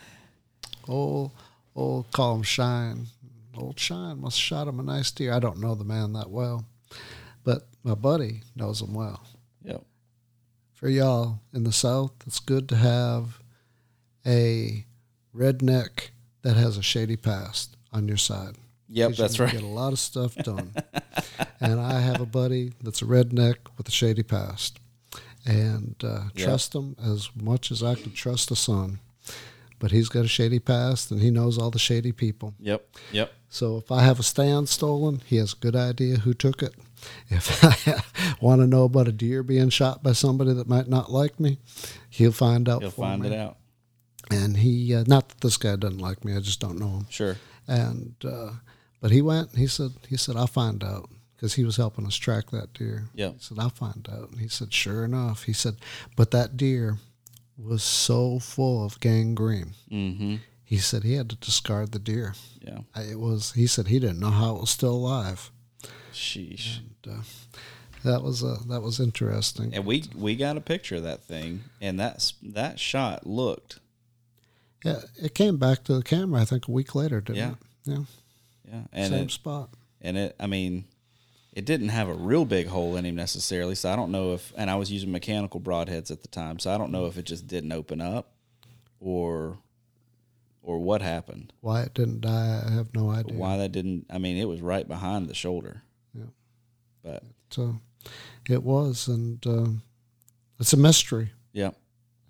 old, old, call him Shine. Old Shine must have shot him a nice deer. I don't know the man that well, but my buddy knows him well. Yep. For y'all in the South, it's good to have a redneck that has a shady past on your side. Yep, that's right. You get a lot of stuff done. And I have a buddy that's a redneck with a shady past. And uh, yep. trust him as much as I could trust a son. But he's got a shady past, and he knows all the shady people. Yep, yep. So if I have a stand stolen, he has a good idea who took it. If I want to know about a deer being shot by somebody that might not like me, he'll find out he'll for find me. It out. And he, uh, not that this guy doesn't like me, I just don't know him. Sure. And, uh, but he went, and he said, he said, I'll find out. Because he was helping us track that deer. Yeah. He said, I'll find out. And he said, sure enough. He said, but that deer was so full of gangrene. Mm-hmm. He said he had to discard the deer. Yeah. It was. He said he didn't know how it was still alive. Sheesh. And, uh, that was uh, that was interesting. And we we got a picture of that thing, and that's that shot looked. Yeah, it came back to the camera. I think a week later, didn't yeah. it? Yeah. Yeah. And Same it, spot. And it. I mean. It didn't have a real big hole in him necessarily, so I don't know if, and I was using mechanical broadheads at the time, so I don't know if it just didn't open up or or what happened. Why it didn't die, I have no idea. But why that didn't, I mean, it was right behind the shoulder. Yeah. But. So it was, and uh, it's a mystery. Yeah.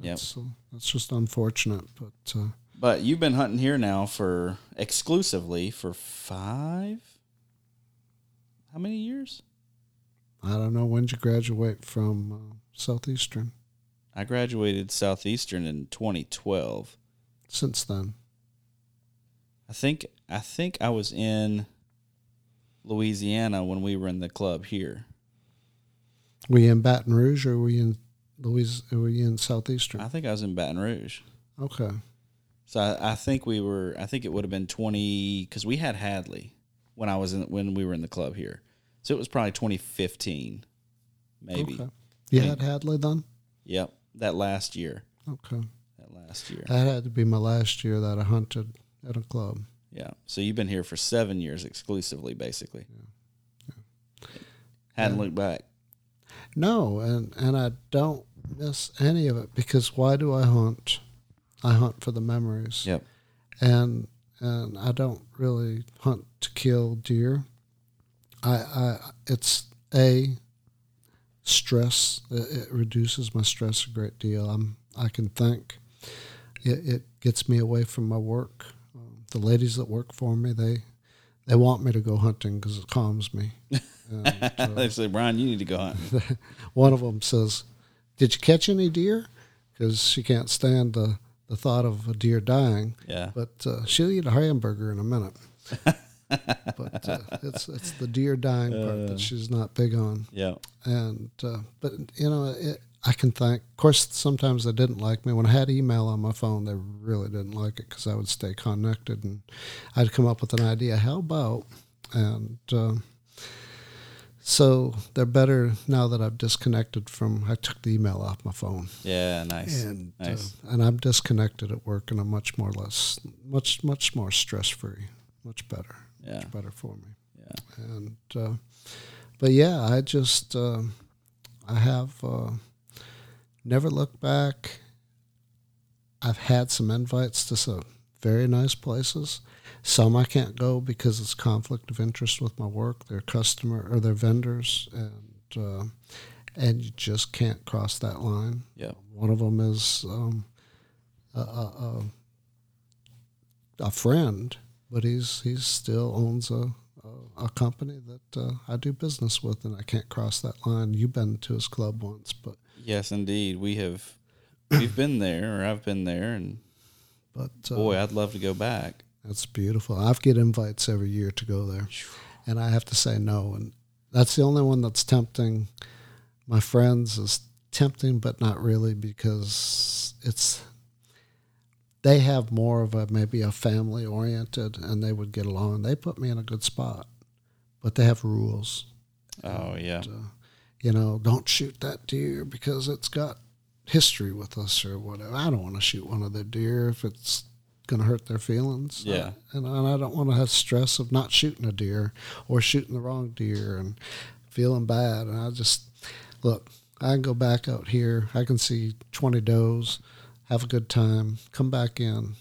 Yeah. Uh, that's just unfortunate. But, uh, but you've been hunting here now for, exclusively for five How many years? I don't know. When did you graduate from uh, Southeastern? I graduated Southeastern in twenty twelve. Since then? I think I think I was in Louisiana when we were in the club here. Were you in Baton Rouge or were you in, Louis, were you in Southeastern? I think I was in Baton Rouge. Okay. So I, I think we were, I think it would have been twenty, because we had Hadley. When I was in, when we were in the club here, so it was probably twenty fifteen, maybe. Okay. You had Hadley then? Yep, that last year. Okay, that last year. That had to be my last year that I hunted at a club. Yeah, so you've been here for seven years exclusively, basically. Yeah. Yeah. Hadn't and, looked back. No, and and I don't miss any of it because why do I hunt? I hunt for the memories. Yep, and. And I don't really hunt to kill deer. I, I it's a stress. It reduces my stress a great deal. I'm I can think. It, it gets me away from my work. Um, the ladies that work for me, they They want me to go hunting because it calms me. And, uh, they say, Brian, you need to go hunting. One of them says, did you catch any deer? Because she can't stand the, the thought of a deer dying. Yeah. But uh, she'll eat a hamburger in a minute. But uh, it's it's the deer dying part uh, that she's not big on. Yeah. And uh, but, you know, it, I can thank. Of course, sometimes they didn't like me. When I had email on my phone, they really didn't like it because I would stay connected, and I'd come up with an idea. How about? And uh, so they're better now that I've disconnected from. I took the email off my phone. Yeah, nice. And nice. Uh, and I'm disconnected at work, and I'm much more less, much much more stress free. Much better. Yeah. Much better for me. Yeah. And uh, but yeah, I just uh, I have. Uh, Never look back. I've had some invites to some very nice places. Some I can't go because it's conflict of interest with my work, their customer or their vendors, and uh, and you just can't cross that line. Yeah. One of them is um, a, a, a, a friend, but he's he's still owns a. a company that uh, I do business with, and I can't cross that line. You've been to his club once, but yes, indeed, we have. We've been there, or I've been there, and but uh, boy, I'd love to go back. That's beautiful. I get invites every year to go there, and I have to say no. And that's the only one that's tempting. My friends is tempting, but not really, because it's. They have more of a maybe a family-oriented, and they would get along. They put me in a good spot, but they have rules. Oh, and, yeah. Uh, you know, don't shoot that deer because it's got history with us or whatever. I don't want to shoot one of their deer if it's going to hurt their feelings. Yeah. I, and, and I don't want to have stress of not shooting a deer or shooting the wrong deer and feeling bad. And I just, look, I can go back out here. I can see twenty does. Have a good time, come back in,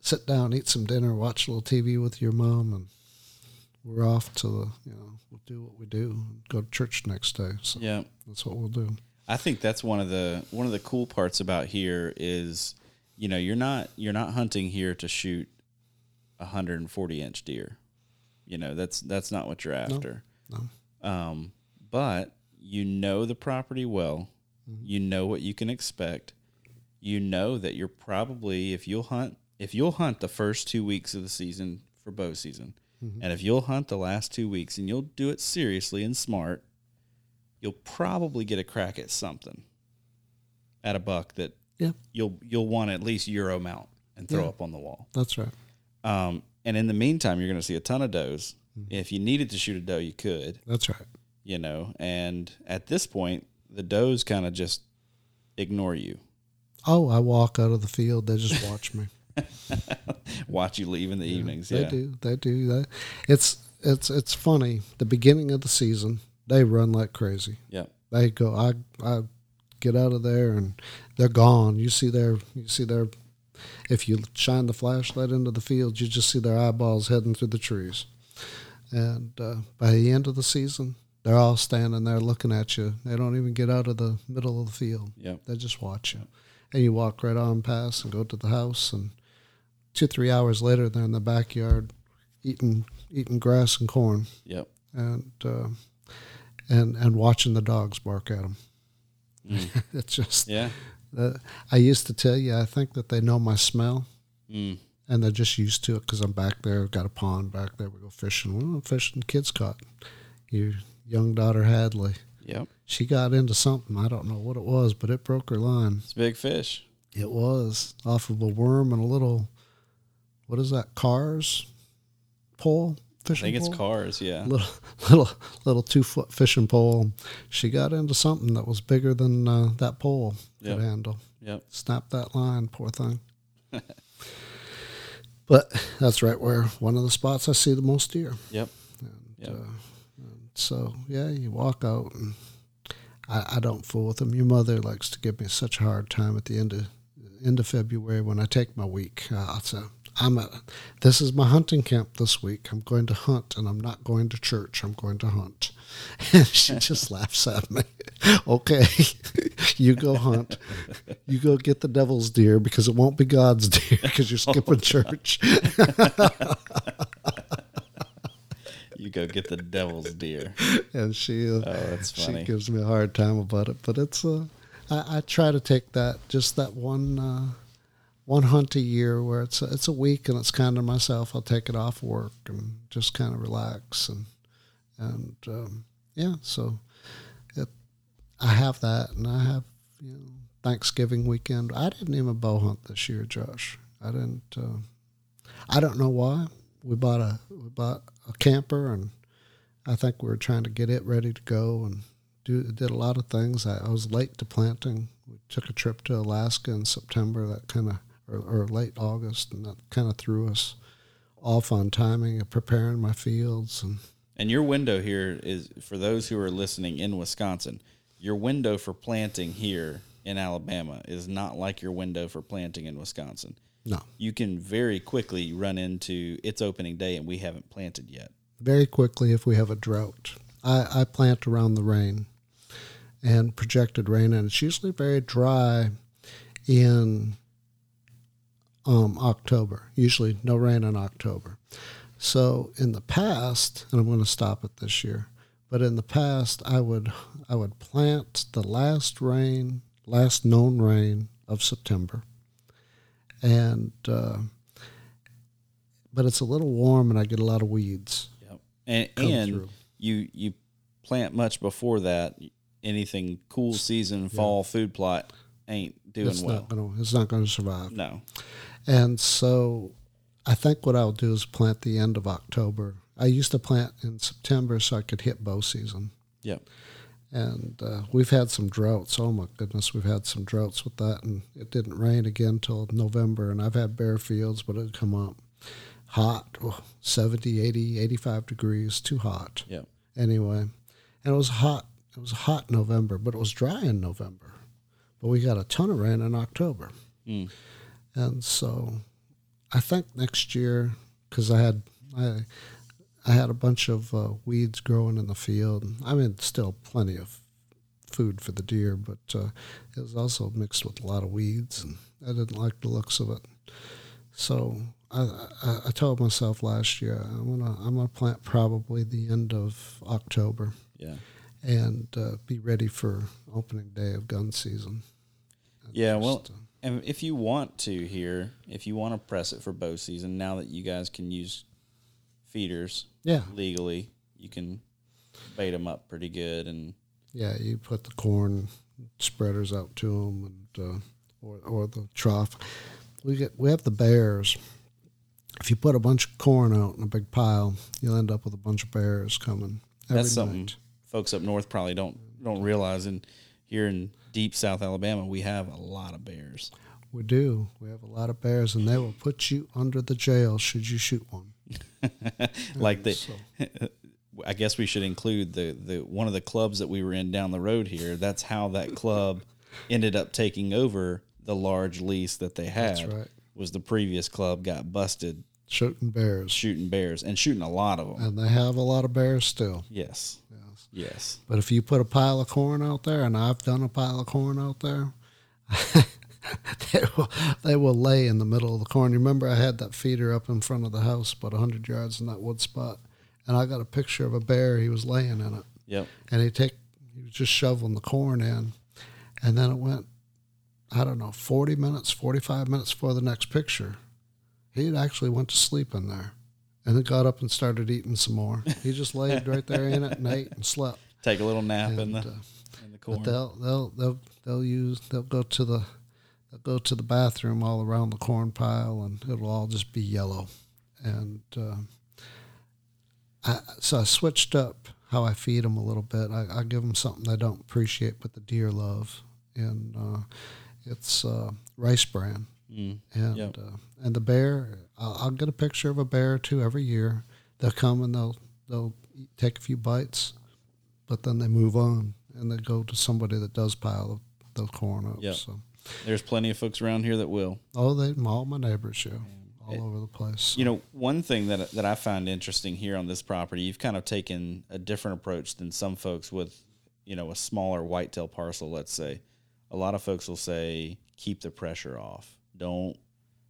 sit down, eat some dinner, watch a little T V with your mom, and we're off to, the, you know, we'll do what we do, go to church the next day. So yeah. That's what we'll do. I think that's one of the one of the cool parts about here is, you know, you're not you're not hunting here to shoot a one hundred forty inch deer. You know, that's that's not what you're after. No. no. Um, but you know the property well. Mm-hmm. You know what you can expect. You know that you're probably if you'll hunt if you'll hunt the first two weeks of the season for bow season, mm-hmm. and if you'll hunt the last two weeks and you'll do it seriously and smart, you'll probably get a crack at something, at a buck that yeah. you'll you'll want to at least euro mount and throw yeah. up on the wall. That's right. Um, and in the meantime, you're going to see a ton of does. Mm-hmm. If you needed to shoot a doe, you could. That's right. You know, and at this point, the does kind of just ignore you. Oh, I walk out of the field. They just watch me. Watch you leave in the yeah, evenings. They yeah. do. They do. They, it's it's it's funny. The beginning of the season, they run like crazy. Yeah. They go. I I get out of there, and they're gone. You see their. You see their. If you shine the flashlight into the field, you just see their eyeballs heading through the trees. And uh, by the end of the season, they're all standing there looking at you. They don't even get out of the middle of the field. Yeah. They just watch you. Yep. And you walk right on past and go to the house, and two, three hours later, they're in the backyard eating eating grass and corn. Yep. And uh, and and watching the dogs bark at them. Mm. It's just yeah. Uh, I used to tell you, I think that they know my smell, mm. and they're just used to it because I'm back there. I've got a pond back there. We go fishing. Well, fishing. Kids caught your young daughter Hadley. Yep. She got into something. I don't know what it was, but it broke her line. It's a big fish. It was. Off of a worm and a little, what is that, cars pole? Fishing I think pole? It's cars, yeah. Little little, little two-foot fishing pole. She got into something that was bigger than uh, that pole yep. could handle. Yep. Snapped that line, poor thing. But that's right where one of the spots I see the most deer. Yep. And, yep. Uh, So, yeah, you walk out, and I, I don't fool with them. Your mother likes to give me such a hard time at the end of end of February when I take my week. Uh, so I'm at, this is my hunting camp this week. I'm going to hunt, and I'm not going to church. I'm going to hunt. And she just laughs at me. Okay, you go hunt. You go get the devil's deer because it won't be God's deer because you're skipping oh, church. go get the devil's deer. And she, uh, oh, that's funny. She gives me a hard time about it, but it's uh, I, I try to take that just that one uh, one hunt a year where it's a, it's a week and it's kind of myself. I'll take it off work and just kind of relax and and um, yeah. So it, I have that, and I have you know Thanksgiving weekend. I didn't even bow hunt this year, Josh. I didn't. Uh, I don't know why. We bought a we bought a camper, and I think we were trying to get it ready to go and do did a lot of things. I, I was late to planting. We took a trip to Alaska in September, that kind of or, or late August, and that kind of threw us off on timing and preparing my fields. And and your window here is for those who are listening in Wisconsin. Your window for planting here in Alabama is not like your window for planting in Wisconsin. No. You can very quickly run into it's opening day and we haven't planted yet. Very quickly if we have a drought. I, I plant around the rain and projected rain, and it's usually very dry in um, October. Usually no rain in October. So in the past, and I'm going to stop it this year, but in the past I would I would plant the last rain, last known rain of September. And, uh, but it's a little warm and I get a lot of weeds. Yep. And, and you, you plant much before that, anything cool season, fall yeah. food plot ain't doing it's well. Not gonna, it's not going to survive. No. And so I think what I'll do is plant the end of October. I used to plant in September so I could hit bow season. Yep. And uh, we've had some droughts. Oh, my goodness, we've had some droughts with that. And it didn't rain again till November. And I've had bare fields, but it'd come up hot, oh, seventy, eighty, eighty-five degrees, too hot. Yeah. Anyway, and it was hot. It was hot November, but it was dry in November. But we got a ton of rain in October. Mm. And so I think next year, because I had I, – I had a bunch of uh, weeds growing in the field. I mean, still plenty of food for the deer, but uh, it was also mixed with a lot of weeds, and I didn't like the looks of it. So I, I, I told myself last year, I'm gonna I'm gonna plant probably the end of October, yeah, and uh, be ready for opening day of gun season. And yeah, just, well, uh, and if you want to here, if you want to press it for bow season, now that you guys can use feeders. Yeah, legally you can bait them up pretty good, and yeah, you put the corn spreaders out to them, and uh, or or the trough. We get we have the bears. If you put a bunch of corn out in a big pile, you'll end up with a bunch of bears coming. Every That's something night. Folks up north probably don't don't realize. And here in deep South Alabama, we have a lot of bears. We do. We have a lot of bears, and they will put you under the jail should you shoot one. like the, so. I guess we should include the, the one of the clubs that we were in down the road here. That's how that club ended up taking over the large lease that they had. That's right. Was the previous club got busted shooting bears, shooting bears, and shooting a lot of them. And they have a lot of bears still. Yes, yes, yes. But if you put a pile of corn out there, and I've done a pile of corn out there. They will, they will lay in the middle of the corn. You remember I had that feeder up in front of the house about one hundred yards in that wood spot, and I got a picture of a bear. He was laying in it. Yep. And he take he was just shoveling the corn in, and then it went, I don't know, forty minutes, forty-five minutes before the next picture. He actually went to sleep in there, and then got up and started eating some more. He just laid right there in it and ate and slept. Take a little nap and, in the uh, in the corn. But they'll they'll they'll they'll use they'll go to the go to the bathroom all around the corn pile, and it'll all just be yellow. And uh, I, so I switched up how I feed them a little bit. I, I give them something they don't appreciate, but the deer love, and uh, it's uh, rice bran. Mm. And yep. uh, and the bear, I'll, I'll get a picture of a bear or two every year. They'll come and they'll they'll take a few bites, but then they move on and they go to somebody that does pile the, the corn up. Yep. So. There's plenty of folks around here that will. Oh, they all my neighbors, yeah, all it, over the place. You know, one thing that that I find interesting here on this property, you've kind of taken a different approach than some folks with, you know, a smaller whitetail parcel. Let's say, a lot of folks will say, keep the pressure off. Don't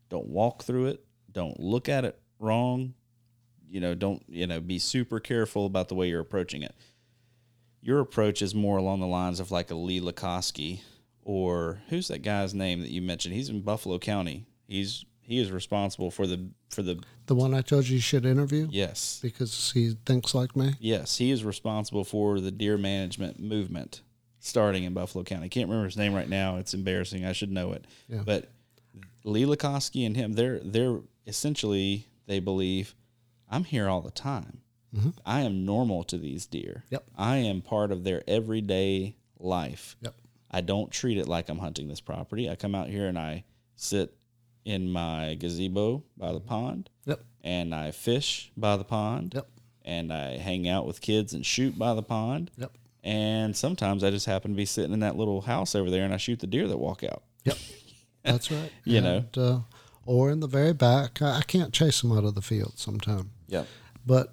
don't walk through it. Don't look at it wrong. you know, don't, you know, be super careful about the way you're approaching it. Your approach is more along the lines of like a Lee Lakosky, or who's that guy's name that you mentioned? He's in Buffalo County. He's he is responsible for the for the the one I told you you should interview. Yes, because he thinks like me. Yes, he is responsible for the deer management movement starting in Buffalo County. Can't remember his name right now. It's embarrassing. I should know it. Yeah. But Lee Lakosky and him, they're they're essentially they believe I'm here all the time. Mm-hmm. I am normal to these deer. Yep. I am part of their everyday life. Yep. I don't treat it like I'm hunting this property. I come out here and I sit in my gazebo by the pond. Yep. And I fish by the pond. Yep. And I hang out with kids and shoot by the pond. Yep. And sometimes I just happen to be sitting in that little house over there and I shoot the deer that walk out. Yep. That's right. you and, know, uh, or in the very back, I, I can't chase them out of the field sometime. Yep. But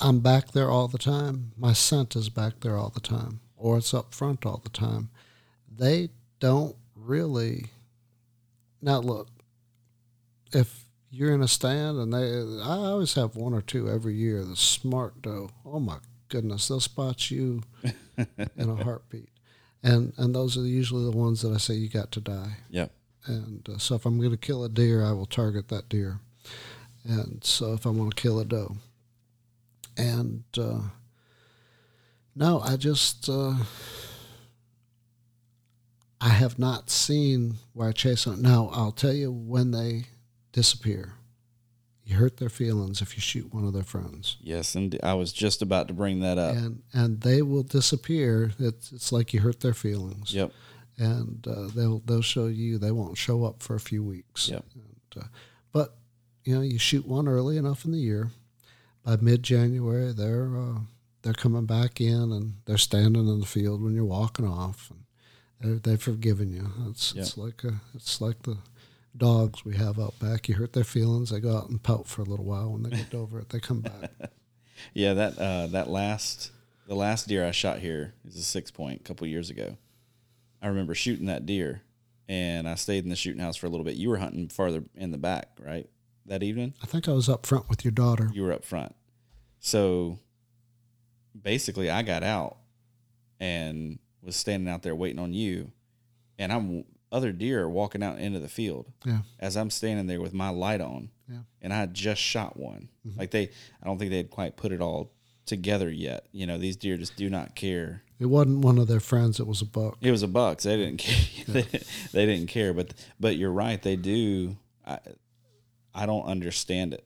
I'm back there all the time. My scent is back there all the time, or it's up front all the time. They don't really. Now look, if you're in a stand and they, I always have one or two every year. The smart doe, oh my goodness, they'll spot you in a heartbeat, and and those are usually the ones that I say you got to die. Yeah. And uh, so if I'm going to kill a deer, I will target that deer, and so if I want to kill a doe. And, uh, no, I just, uh, I have not seen where I chase them. Now, I'll tell you, when they disappear, you hurt their feelings if you shoot one of their friends. Yes, and I was just about to bring that up. And and they will disappear. It's, it's like you hurt their feelings. Yep. And uh, they'll they'll show you they won't show up for a few weeks. Yep. And, uh, but, you know, you shoot one early enough in the year. By mid-January, they're uh, they're coming back in, and they're standing in the field when you're walking off, and they've forgiven you. It's yeah. it's like a, it's like the dogs we have out back. You hurt their feelings, they go out and pout for a little while. When they get over it, they come back. yeah, that uh, that last the last deer I shot here is a six point a couple of years ago. I remember shooting that deer, and I stayed in the shooting house for a little bit. You were hunting farther in the back, right? That evening? I think I was up front with your daughter. You were up front. So basically I got out and was standing out there waiting on you, and I'm other deer are walking out into the field. Yeah. As I'm standing there with my light on. Yeah. And I had just shot one. Mm-hmm. Like they I don't think they had quite put it all together yet. You know, these deer just do not care. It wasn't one of their friends, it was a buck. It was a buck. So they didn't care. Yeah. they, they didn't care, but but you're right, they do. I, I don't understand it,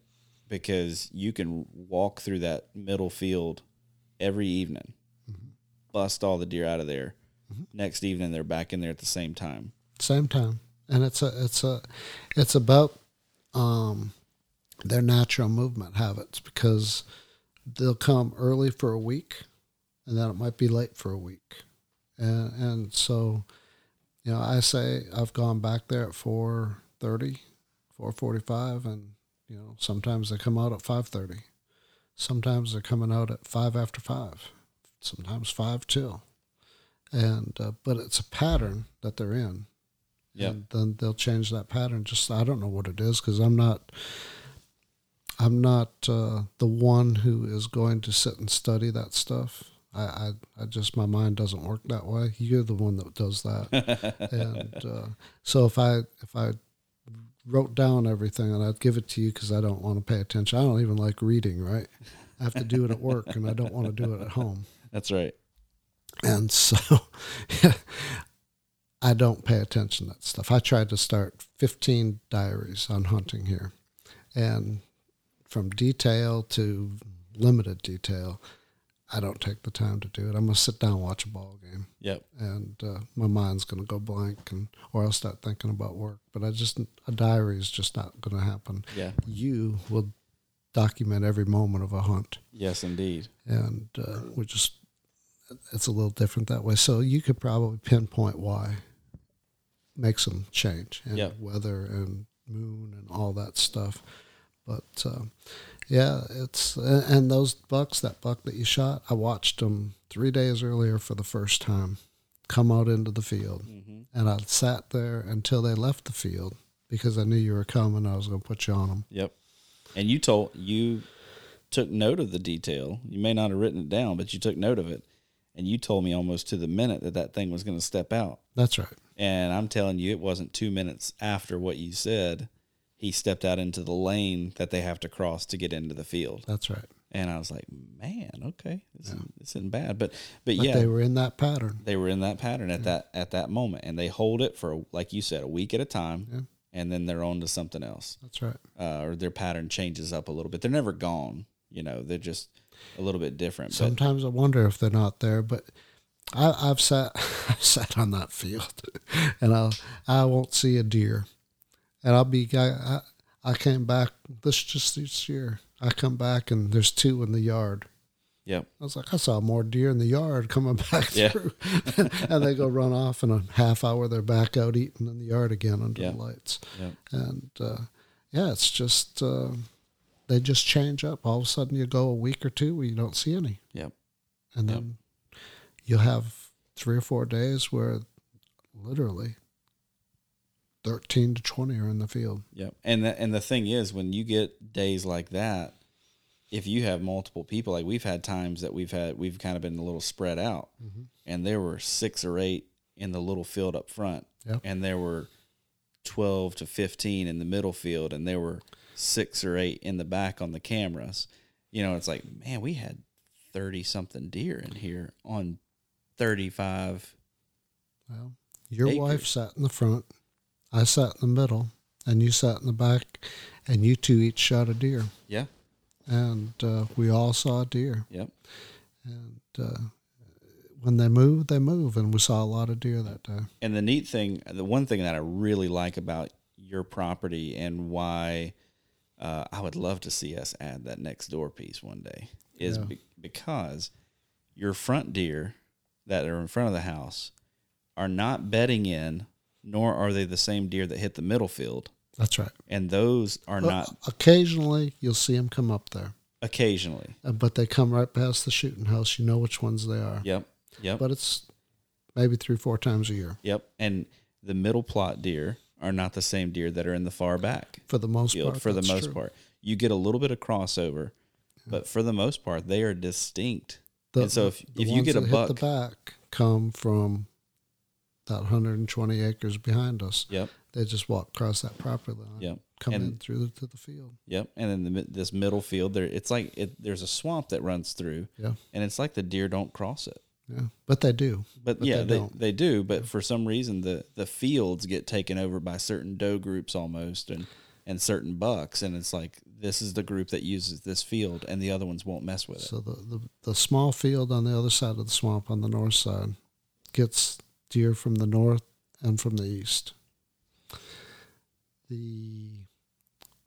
because you can walk through that middle field every evening, mm-hmm. bust all the deer out of there. Mm-hmm. Next evening, they're back in there at the same time. Same time. And it's a, it's a, it's about, um, their natural movement habits, because they'll come early for a week and then it might be late for a week. And, and so, you know, I say I've gone back there at four thirty four forty-five, and you know, sometimes they come out at five thirty, sometimes they're coming out at five after five, sometimes five till, and uh, but it's a pattern that they're in. Yeah. And then they'll change that pattern. Just I don't know what it is, because I'm not I'm not uh, the one who is going to sit and study that stuff. I, I, I just, my mind doesn't work that way. You're the one that does that. And uh, so if I if I wrote down everything and I'd give it to you, because I don't want to pay attention. I don't even like reading, right? I have to do it at work and I don't want to do it at home. That's right. And so I don't pay attention to that stuff. I tried to start fifteen diaries on hunting here, and from detail to limited detail, I don't take the time to do it. I'm going to sit down and watch a ball game. Yep. And uh, my mind's going to go blank, and or I'll start thinking about work. But I just, a diary is just not going to happen. Yeah. You will document every moment of a hunt. Yes, indeed. And uh, we just, it's a little different that way. So you could probably pinpoint why makes them change, and yep. weather and moon and all that stuff. But, uh, yeah, it's, and those bucks, that buck that you shot, I watched them three days earlier for the first time come out into the field. Mm-hmm. And I sat there until they left the field, because I knew you were coming. I was going to put you on them. Yep. And you told, you took note of the detail. You may not have written it down, but you took note of it. And you told me almost to the minute that that thing was going to step out. That's right. And I'm telling you, it wasn't two minutes after what you said, he stepped out into the lane that they have to cross to get into the field. That's right. And I was like, man, okay, this, yeah. isn't, this isn't bad. But, but, but yeah, they were in that pattern. They were in that pattern at yeah. that, at that moment. And they hold it for, like you said, a week at a time. Yeah. And then they're on to something else. That's right. Uh, or their pattern changes up a little bit. They're never gone. You know, they're just a little bit different. Sometimes but. I wonder if they're not there, but I, I've sat I've sat on that field, and I I won't see a deer, and I'll be I I came back this just this year. I come back and there's two in the yard. Yep. I was like, I saw more deer in the yard coming back yeah. through, and they go run off in a half hour. They're back out eating in the yard again under yep. the lights, yep. and uh, yeah, it's just. Uh, They just change up. All of a sudden, you go a week or two where you don't see any. Yep. And then yep. you'll have three or four days where literally thirteen to twenty are in the field. Yep. And the, and the thing is, when you get days like that, if you have multiple people, like we've had times that we've had, we've kind of been a little spread out, mm-hmm. and there were six or eight in the little field up front, yep. and there were twelve to fifteen in the middle field, and there were six or eight in the back on the cameras. You know, it's like, man, we had thirty something deer in here on thirty-five. Well, your acres. Wife sat in the front, I sat in the middle, and you sat in the back, and you two each shot a deer. Yeah. And uh, we all saw a deer. Yep. And uh, when they move, they move, and we saw a lot of deer that day. And the neat thing, the one thing that I really like about your property and why Uh, I would love to see us add that next door piece one day is yeah. be- because your front deer that are in front of the house are not bedding in, nor are they the same deer that hit the middle field. That's right. And those are well, not. Occasionally, you'll see them come up there. Occasionally. Uh, but they come right past the shooting house. You know which ones they are. Yep. Yep. But it's maybe three, four times a year. Yep. And the middle plot deer are not the same deer that are in the far back. For the most field. part. For the most true. part. You get a little bit of crossover, yeah. but for the most part, they are distinct. The, and so if, if you get a buck. The back come from that one hundred twenty acres behind us. Yep. They just walk across that property line. Yep. Come and, in through the, to the field. Yep. And then the, this middle field, there it's like it, there's a swamp that runs through. Yeah. And it's like the deer don't cross it. Yeah, but they do. But, but yeah, they, they, they do. But yeah. for some reason, the, the fields get taken over by certain doe groups almost and, and certain bucks. And it's like, this is the group that uses this field, and the other ones won't mess with it. So the, the, the small field on the other side of the swamp on the north side gets deer from the north and from the east. The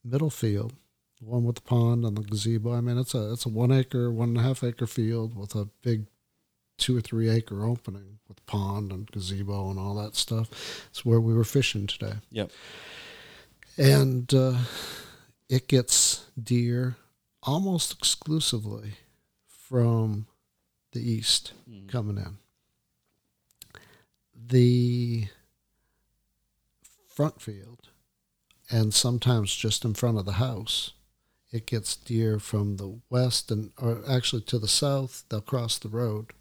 middle field, the one with the pond and the gazebo, I mean, it's a it's a one-acre, one-and-a-half-acre field with a big two or three acre opening with pond and gazebo and all that stuff. It's where we were fishing today. Yep. And uh, it gets deer almost exclusively from the east mm. coming in. The front field, and sometimes just in front of the house, it gets deer from the west and, or actually to the south. They'll cross the road.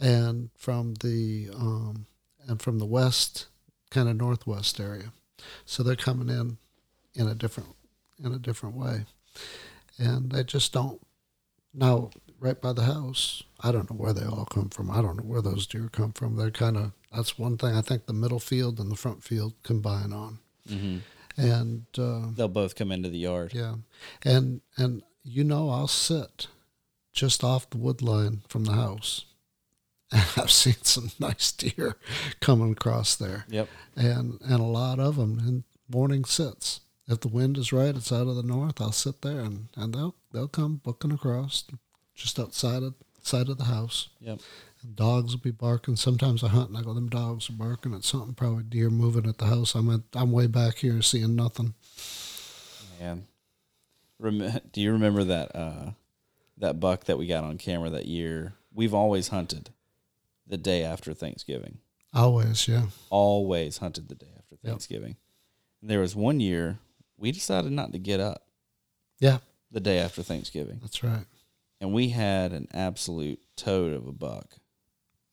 And from the um, and from the west, kind of northwest area, so they're coming in in a different in a different way, and they just don't. Now, right by the house, I don't know where they all come from. I don't know where those deer come from. They're kind of that's one thing I think the middle field and the front field combine on, mm-hmm. and uh, they'll both come into the yard. Yeah, and and you know I'll sit just off the wood line from the house. And I've seen some nice deer coming across there. Yep. And and a lot of them in morning sits. If the wind is right, it's out of the north, I'll sit there and, and they'll they'll come booking across just outside of side of the house. Yep. And dogs will be barking. Sometimes I hunt and I go, them dogs are barking at something, probably deer moving at the house. I'm at, I'm way back here seeing nothing. Man. Rem- do you remember that uh, that buck that we got on camera that year? We've always hunted the day after Thanksgiving. Always, yeah. Always hunted the day after Thanksgiving. Yep. And there was one year we decided not to get up. Yeah. the day after Thanksgiving. That's right. And we had an absolute toad of a buck.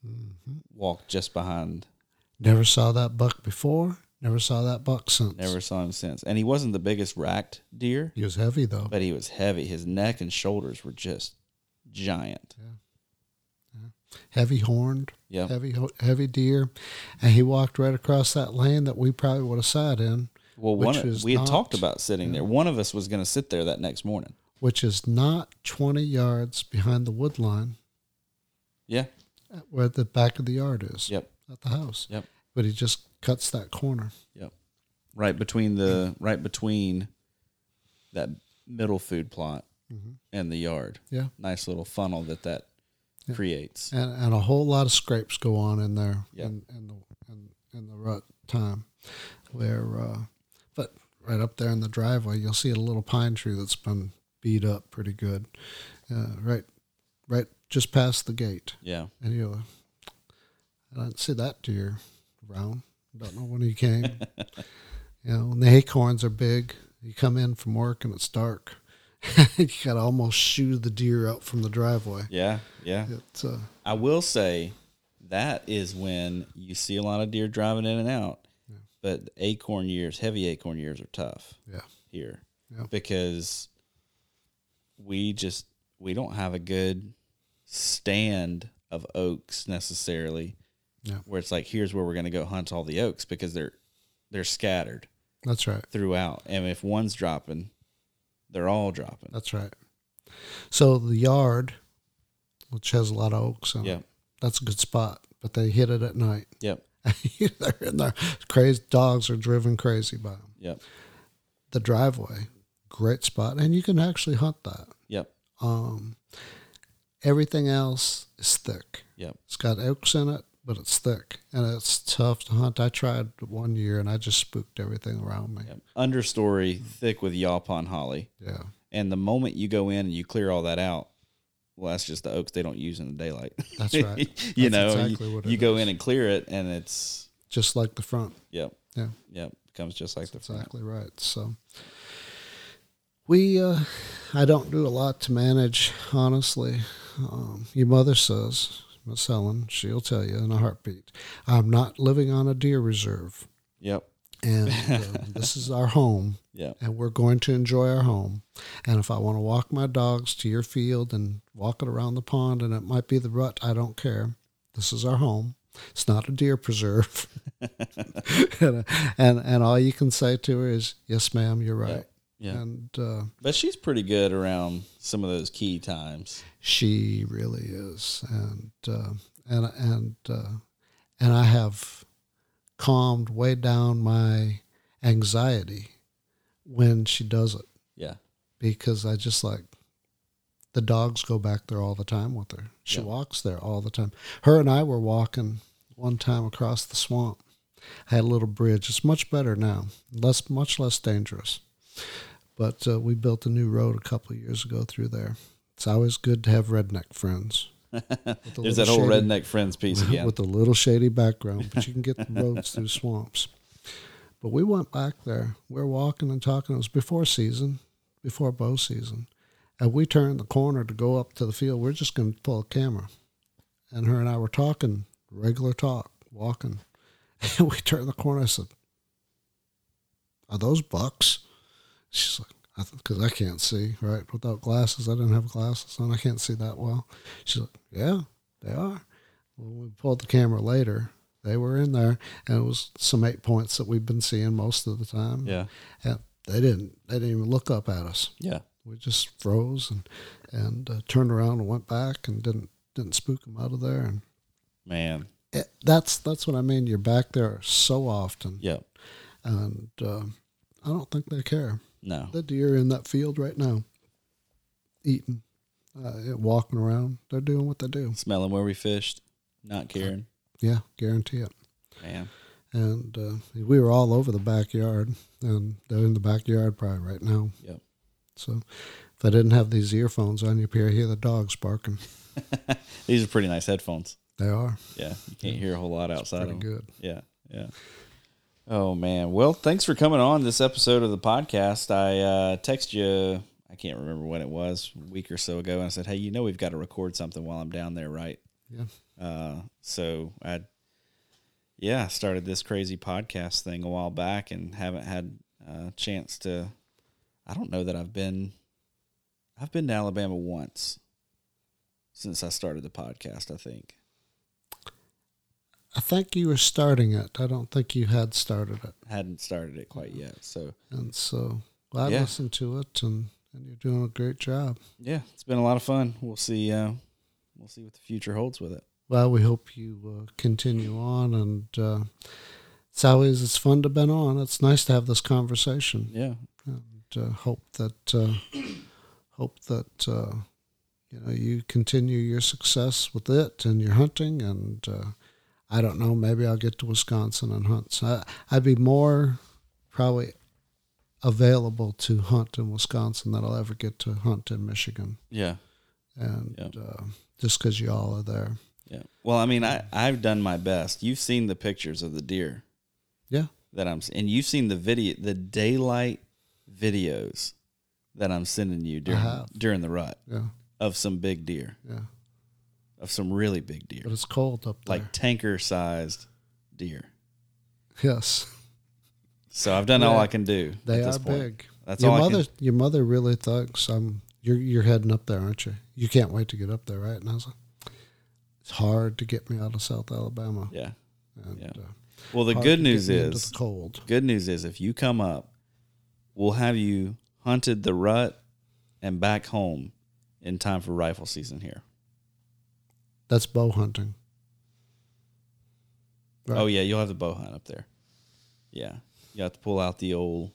Mm-hmm. Walked just behind. Never saw that buck before. Never saw that buck since. Never saw him since. And he wasn't the biggest racked deer. He was heavy, though. But he was heavy. His neck and shoulders were just giant. Yeah. Yeah. Heavy horned. Yeah. Heavy, heavy deer. And he walked right across that lane that we probably would have sat in. Well, one of, we not, had talked about sitting yeah. there. One of us was going to sit there that next morning. Which is not twenty yards behind the wood line. Yeah. Where the back of the yard is. Yep. At the house. Yep. But he just cuts that corner. Yep. Right between the right between that middle food plot mm-hmm. and the yard. Yeah. Nice little funnel that that yeah. creates. And, and a whole lot of scrapes go on in there yep. in, in the in, in the rut time where uh, but right up there in the driveway you'll see a little pine tree that's been beat up pretty good. Uh, right right just past the gate. Yeah. And you know, I didn't see that deer around. Don't know when he came. You know, and the acorns are big. You come in from work and it's dark. You got to almost shoo the deer out from the driveway. Yeah, yeah. It's, uh, I will say that is when you see a lot of deer driving in and out. Yeah. But acorn years, heavy acorn years are tough yeah. here yeah. because we just we don't have a good stand of oaks necessarily. Yeah. Where it's like, here's where we're going to go hunt all the oaks because they're they're scattered. That's right. Throughout. And if one's dropping, they're all dropping. That's right. So the yard, which has a lot of oaks in yeah. it, that's a good spot, but they hit it at night. Yep. They're in there. Crazy dogs are driven crazy by them. Yep. The driveway, great spot. And you can actually hunt that. Yep. Um, everything else is thick. Yep. It's got oaks in it. But it's thick, and it's tough to hunt. I tried one year, and I just spooked everything around me. Yep. Understory, mm-hmm. thick with yaupon holly. Yeah. And the moment you go in and you clear all that out, well, that's just the oaks they don't use in the daylight. That's right. you that's know, exactly you, what it you go is. in and clear it, and it's... Just like the front. Yep. Yeah. Yep. It comes just like that's the front. Exactly right. So we, uh, I don't do a lot to manage, honestly. Um, your mother says... Miss Helen, she'll tell you in a heartbeat, I'm not living on a deer reserve. Yep. And uh, this is our home. Yeah. And we're going to enjoy our home. And if I want to walk my dogs to your field and walk it around the pond, and it might be the rut, I don't care. This is our home. It's not a deer preserve. and, and and all you can say to her is, yes, ma'am, you're right. Yep. Yeah, and uh, but she's pretty good around some of those key times. She really is, and uh, and and uh, and I have calmed way down my anxiety when she does it. Yeah, because I just like the dogs go back there all the time with her. She yeah. walks there all the time. Her and I were walking one time across the swamp. I had a little bridge. It's much better now. Less, much less dangerous. But uh, we built a new road a couple of years ago through there. It's always good to have redneck friends. There's that whole shady, redneck friends piece again. With a little shady background, but you can get the roads through swamps. But we went back there. We were walking and talking. It was before season, before bow season. And we turned the corner to go up to the field. We're just going to pull a camera. And her and I were talking, regular talk, walking. And we turned the corner. I said, are those bucks? She's like, because I, I can't see, right? Without glasses, I didn't have glasses on. I can't see that well. She's like, yeah, they are. When we pulled the camera later, they were in there, and it was some eight points that we've been seeing most of the time. Yeah. And they didn't, they didn't even look up at us. Yeah. We just froze and, and uh, turned around and went back and didn't, didn't spook them out of there. And man. It, that's, that's what I mean. You're back there so often. Yeah. And uh, I don't think they care. No. The deer in that field right now, eating, uh, walking around. They're doing what they do. Smelling where we fished, not caring. Yeah, guarantee it. Man. And uh, we were all over the backyard, and they're in the backyard probably right now. Yep. So if I didn't have these earphones on, you'd probably hear the dogs barking. These are pretty nice headphones. They are. Yeah, you can't yeah. hear a whole lot it's outside of them. Good. Yeah, yeah. Oh, man. Well, thanks for coming on this episode of the podcast. I uh, text you, I can't remember when it was, a week or so ago. And I said, hey, you know, we've got to record something while I'm down there, right? Yeah. Uh, so I, yeah, started this crazy podcast thing a while back and haven't had a chance to, I don't know that I've been, I've been to Alabama once since I started the podcast, I think. I think you were starting it. I don't think you had started it. Hadn't started it quite yet. So and so well, I yeah. listened to it, and, and you're doing a great job. Yeah, it's been a lot of fun. We'll see. Uh, we'll see what the future holds with it. Well, we hope you uh, continue on, and uh, it's always it's fun to been on. It's nice to have this conversation. Yeah, and uh, hope that uh, hope that uh, you know you continue your success with it and your hunting and. Uh, I don't know. Maybe I'll get to Wisconsin and hunt. So I, I'd be more probably available to hunt in Wisconsin than I'll ever get to hunt in Michigan. Yeah. And yeah. Uh, just because you all are there. Yeah. Well, I mean, I, I've done my best. You've seen the pictures of the deer. Yeah. That I'm and you've seen the video, the daylight videos that I'm sending you during during the rut. Yeah. Of some big deer. Yeah. Of some really big deer. But it's cold up there. Like tanker-sized deer. Yes. So I've done yeah. all I can do. They at this are point. Big. That's your all mother, I can. Your mother really thinks I'm, you're, you're heading up there, aren't you? You can't wait to get up there, right? And I was like, it's hard to get me out of South Alabama. Yeah. And, yeah. Uh, well, the good news is, the cold. good news is if you come up, we'll have you hunted the rut and back home in time for rifle season here. That's bow hunting. Right? Oh, yeah, you'll have the bow hunt up there. Yeah. You have to pull out the old...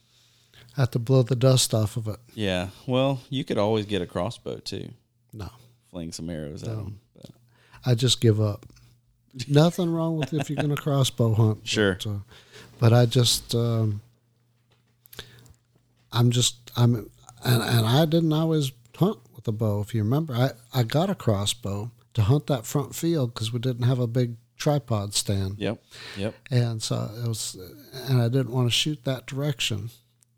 Have to blow the dust off of it. Yeah. Well, you could always get a crossbow, too. No. Fling some arrows no. at them. But. I just give up. Nothing wrong with if you're going to crossbow hunt. Sure. But, uh, but I just... Um, I'm just... I'm, and, and I didn't always hunt with a bow, if you remember. I, I got a crossbow to hunt that front field because we didn't have a big tripod stand. Yep, yep. And so it was, and I didn't want to shoot that direction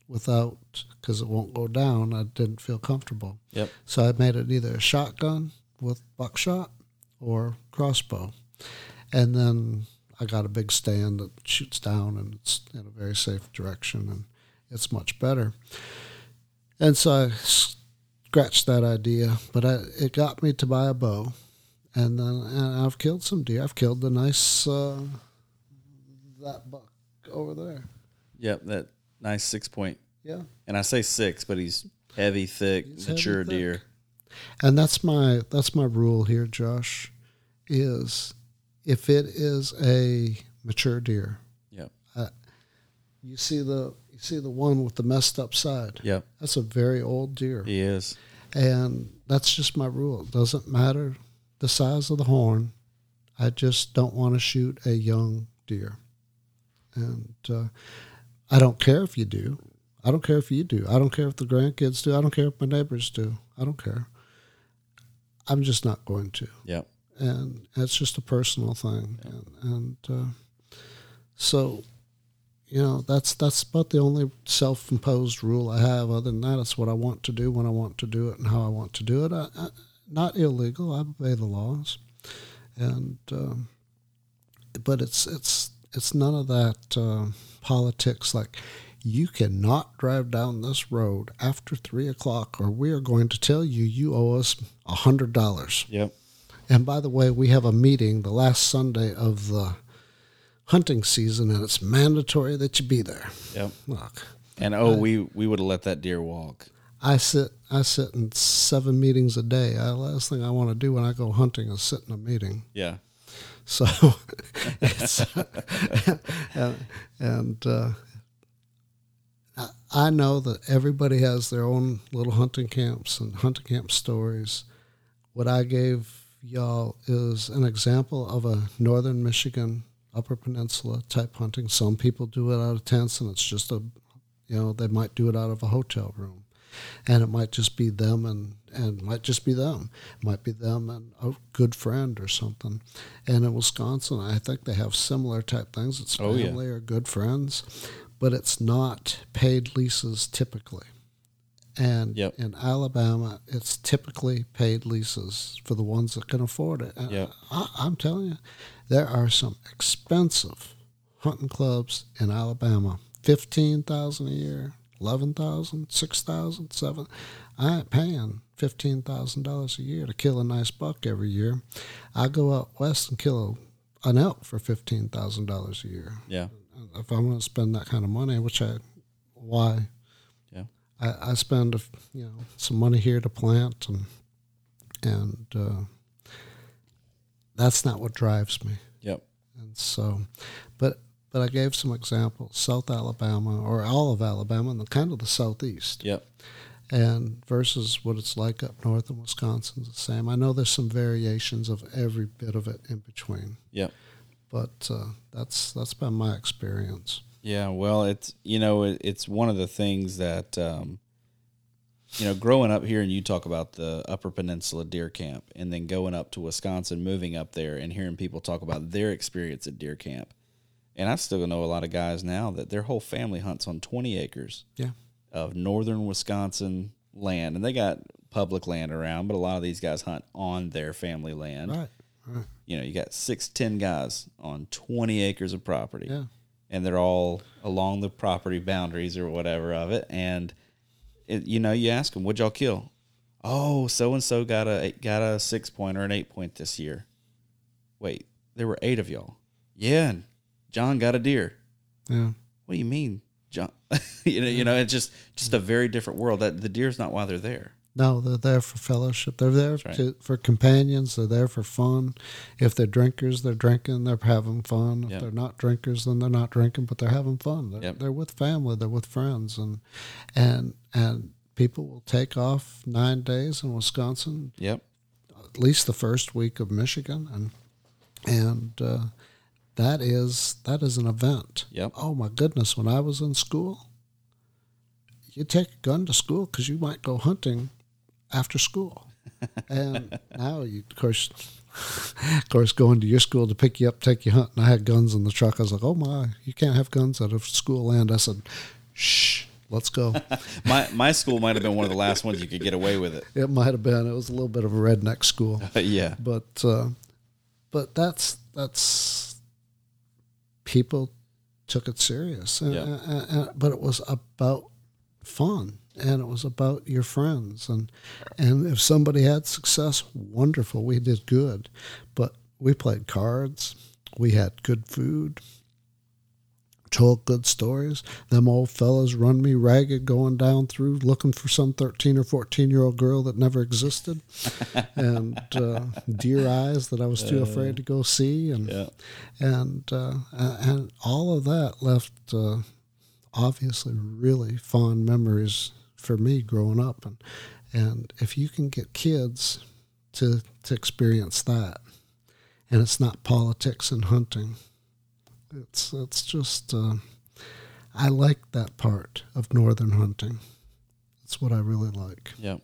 without, because it won't go down. I didn't feel comfortable. Yep. So I made it either a shotgun with buckshot or crossbow. And then I got a big stand that shoots down and it's in a very safe direction and it's much better. And so I scratched that idea, but I, it got me to buy a bow. And then and I've killed some deer. I've killed the nice, uh, that buck over there. Yep, that nice six point. Yeah. And I say six, but he's heavy, thick, he's mature heavy, deer. Thick. And that's my that's my rule here, Josh, is if it is a mature deer. Yep. I, you see the you see the one with the messed up side. Yep. That's a very old deer. He is. And that's just my rule. It doesn't matter the size of the horn, I just don't want to shoot a young deer. And uh, I don't care if you do. I don't care if you do. I don't care if the grandkids do. I don't care if my neighbors do. I don't care. I'm just not going to. Yep. And it's just a personal thing. Yep. And, and uh, so, you know, that's that's about the only self-imposed rule I have. Other than that, it's what I want to do, when I want to do it, and how I want to do it. I, I, Not illegal. I obey the laws, and um, but it's it's it's none of that uh, politics. Like you cannot drive down this road after three o'clock, or we are going to tell you you owe us a hundred dollars. Yep. And by the way, we have a meeting the last Sunday of the hunting season, and it's mandatory that you be there. Yep. Look. And oh, I, we we would have let that deer walk. I sit I sit in seven meetings a day. The last thing I want to do when I go hunting is sit in a meeting. Yeah. So, it's, and, and uh, I, I know that everybody has their own little hunting camps and hunting camp stories. What I gave y'all is an example of a northern Michigan, Upper Peninsula type hunting. Some people do it out of tents, and it's just a, you know, they might do it out of a hotel room. And it might just be them and, and might just be them. It might be them and a good friend or something. And in Wisconsin, I think they have similar type things. It's family oh, yeah. or good friends, but it's not paid leases typically. And yep. in Alabama, it's typically paid leases for the ones that can afford it. Yep. I, I'm telling you, there are some expensive hunting clubs in Alabama, fifteen thousand dollars a year, eleven thousand dollars, six thousand dollars, seven thousand dollars. I ain't paying fifteen thousand dollars a year to kill a nice buck every year. I go out west and kill an elk for fifteen thousand dollars a year. Yeah. If I'm going to spend that kind of money, which I, why? I, I spend, a, you know, some money here to plant, and and uh, that's not what drives me. Yep. And so, but but I gave some examples: South Alabama, or all of Alabama, and the, kind of the Southeast. Yep. And versus what it's like up north in Wisconsin, the same. I know there's some variations of every bit of it in between. Yep. But uh, that's that's been my experience. Yeah, well, it's, you know, it, it's one of the things that, um, you know, growing up here, and you talk about the Upper Peninsula deer camp, and then going up to Wisconsin, moving up there and hearing people talk about their experience at deer camp. And I still know a lot of guys now that their whole family hunts on twenty acres yeah. of northern Wisconsin land. And they got public land around, but a lot of these guys hunt on their family land. Right, right. You know, you got six, ten guys on twenty acres of property. Yeah. And they're all along the property boundaries or whatever of it. And, it, you know, you ask them, what'd y'all kill? Oh, so-and-so got a got a six-point or an eight-point this year. Wait, there were eight of y'all. Yeah, and John got a deer. Yeah. What do you mean, John? you know, you know, it's just, just a very different world. That the deer's not why they're there. No, they're there for fellowship. They're there right. to, for companions. They're there for fun. If they're drinkers, they're drinking. They're having fun. If yep. they're not drinkers, then they're not drinking, but they're having fun. They're, yep. they're with family. They're with friends. And and and people will take off nine days in Wisconsin, Yep, at least the first week of Michigan. And and uh, that is that is an event. Yep. Oh, my goodness. When I was in school, you take a gun to school because you might go hunting after school. And now you, of course, of course, going to your school to pick you up, take you hunting. I had guns in the truck. I was like, oh my, you can't have guns out of school land. I said, shh, let's go. my my school might've been one of the last ones you could get away with it. It might've been, it was a little bit of a redneck school. yeah. But, uh, but that's, that's people took it serious. And, yeah. and, and, but it was about fun. And it was about your friends. And and if somebody had success, wonderful. We did good. But we played cards. We had good food. Told good stories. Them old fellas run me ragged going down through looking for some thirteen or fourteen-year-old girl that never existed. and uh, deer eyes that I was too uh, afraid to go see. And, yeah. and, uh, and all of that left, uh, obviously, really fond memories for me growing up, and and if you can get kids to to experience that, and it's not politics and hunting, it's it's just uh, I like that part of northern hunting. It's what I really like. Yeah,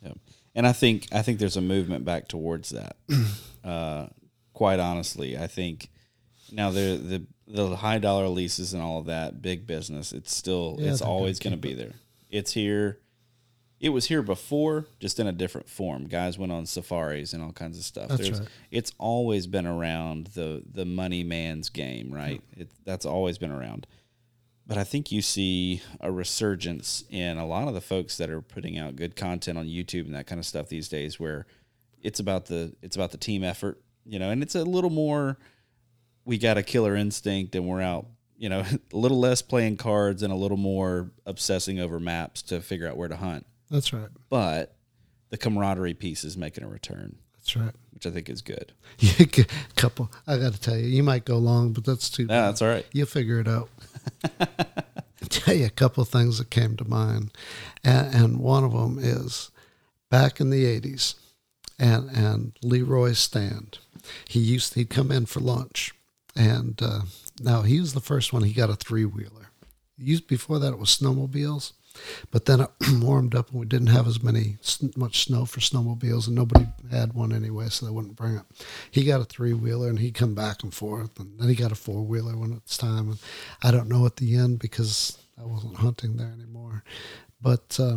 yeah, and I think I think there's a movement back towards that. uh, quite honestly, I think now the the the high dollar leases and all of that, big business. It's still yeah, it's always going to be there. It's here. It was here before, just in a different form. Guys went on safaris and all kinds of stuff. That's There's, right. It's always been around the, the money man's game, right? Yeah. It, that's always been around. But I think you see a resurgence in a lot of the folks that are putting out good content on YouTube and that kind of stuff these days, where it's about the it's about the team effort, you know, and it's a little more. We got a killer instinct and we're out, you know, a little less playing cards and a little more obsessing over maps to figure out where to hunt. That's right. But the camaraderie piece is making a return. That's right. Which I think is good. Couple, I got to tell you, you might go long, but that's too bad. No, that's all right. You'll figure it out. I'll tell you a couple of things that came to mind. And, and one of them is back in the eighties and, and Leroy Stand, he used to, he'd come in for lunch. And uh, now he was the first one. He got a three-wheeler. Used before that it was snowmobiles, but then it warmed up and we didn't have as many much snow for snowmobiles, and nobody had one anyway, so they wouldn't bring it. He got a three-wheeler and he'd come back and forth, and then he got a four-wheeler when it's time. And I don't know at the end because I wasn't hunting there anymore, but uh,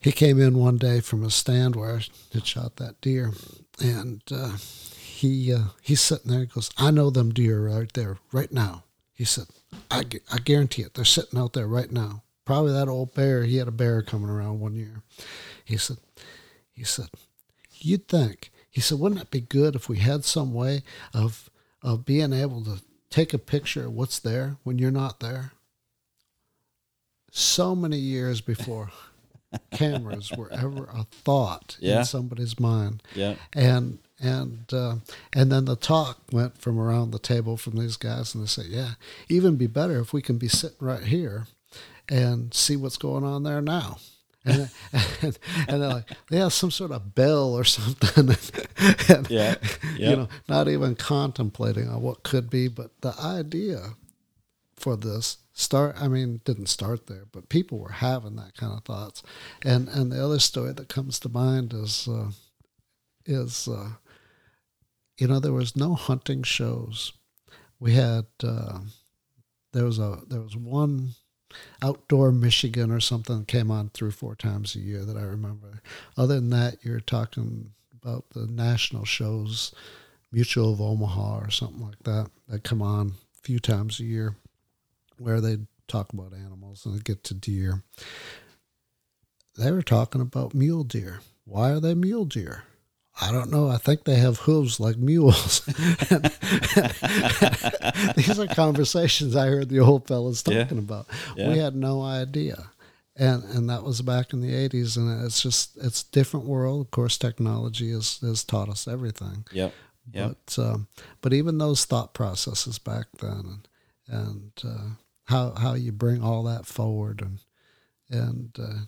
he came in one day from a stand where I had shot that deer, and uh, he uh, he's sitting there. He goes, "I know them deer right there, right now." He said, I, I guarantee it. They're sitting out there right now. Probably that old bear. He had a bear coming around one year. He said, he said, you'd think. He said, wouldn't it be good if we had some way of of being able to take a picture of what's there when you're not there? So many years before cameras were ever a thought yeah. in somebody's mind. Yeah. And And uh, and then the talk went from around the table from these guys, and they said, yeah, even be better if we can be sitting right here and see what's going on there now. And, and, and they're like, yeah, some sort of bell or something. and, yeah. yeah. You know, not even contemplating on what could be, but the idea for this start, I mean, didn't start there, but people were having that kind of thoughts. And, and the other story that comes to mind is, uh, is, uh, you know, there was no hunting shows. We had uh, there was a there was one Outdoor Michigan or something came on three or four times a year that I remember. Other than that, you're talking about the national shows, Mutual of Omaha or something like that, that come on a few times a year, where they talk about animals and they get to deer. They were talking about mule deer. Why are they mule deer? I don't know. I think they have hooves like mules. These are conversations I heard the old fellas talking yeah. about. Yeah. We had no idea. And and that was back in the eighties. And it's just, it's a different world. Of course, technology has, has taught us everything. Yeah. Yep. But, um, but even those thought processes back then, and, and uh, how how you bring all that forward. and and uh,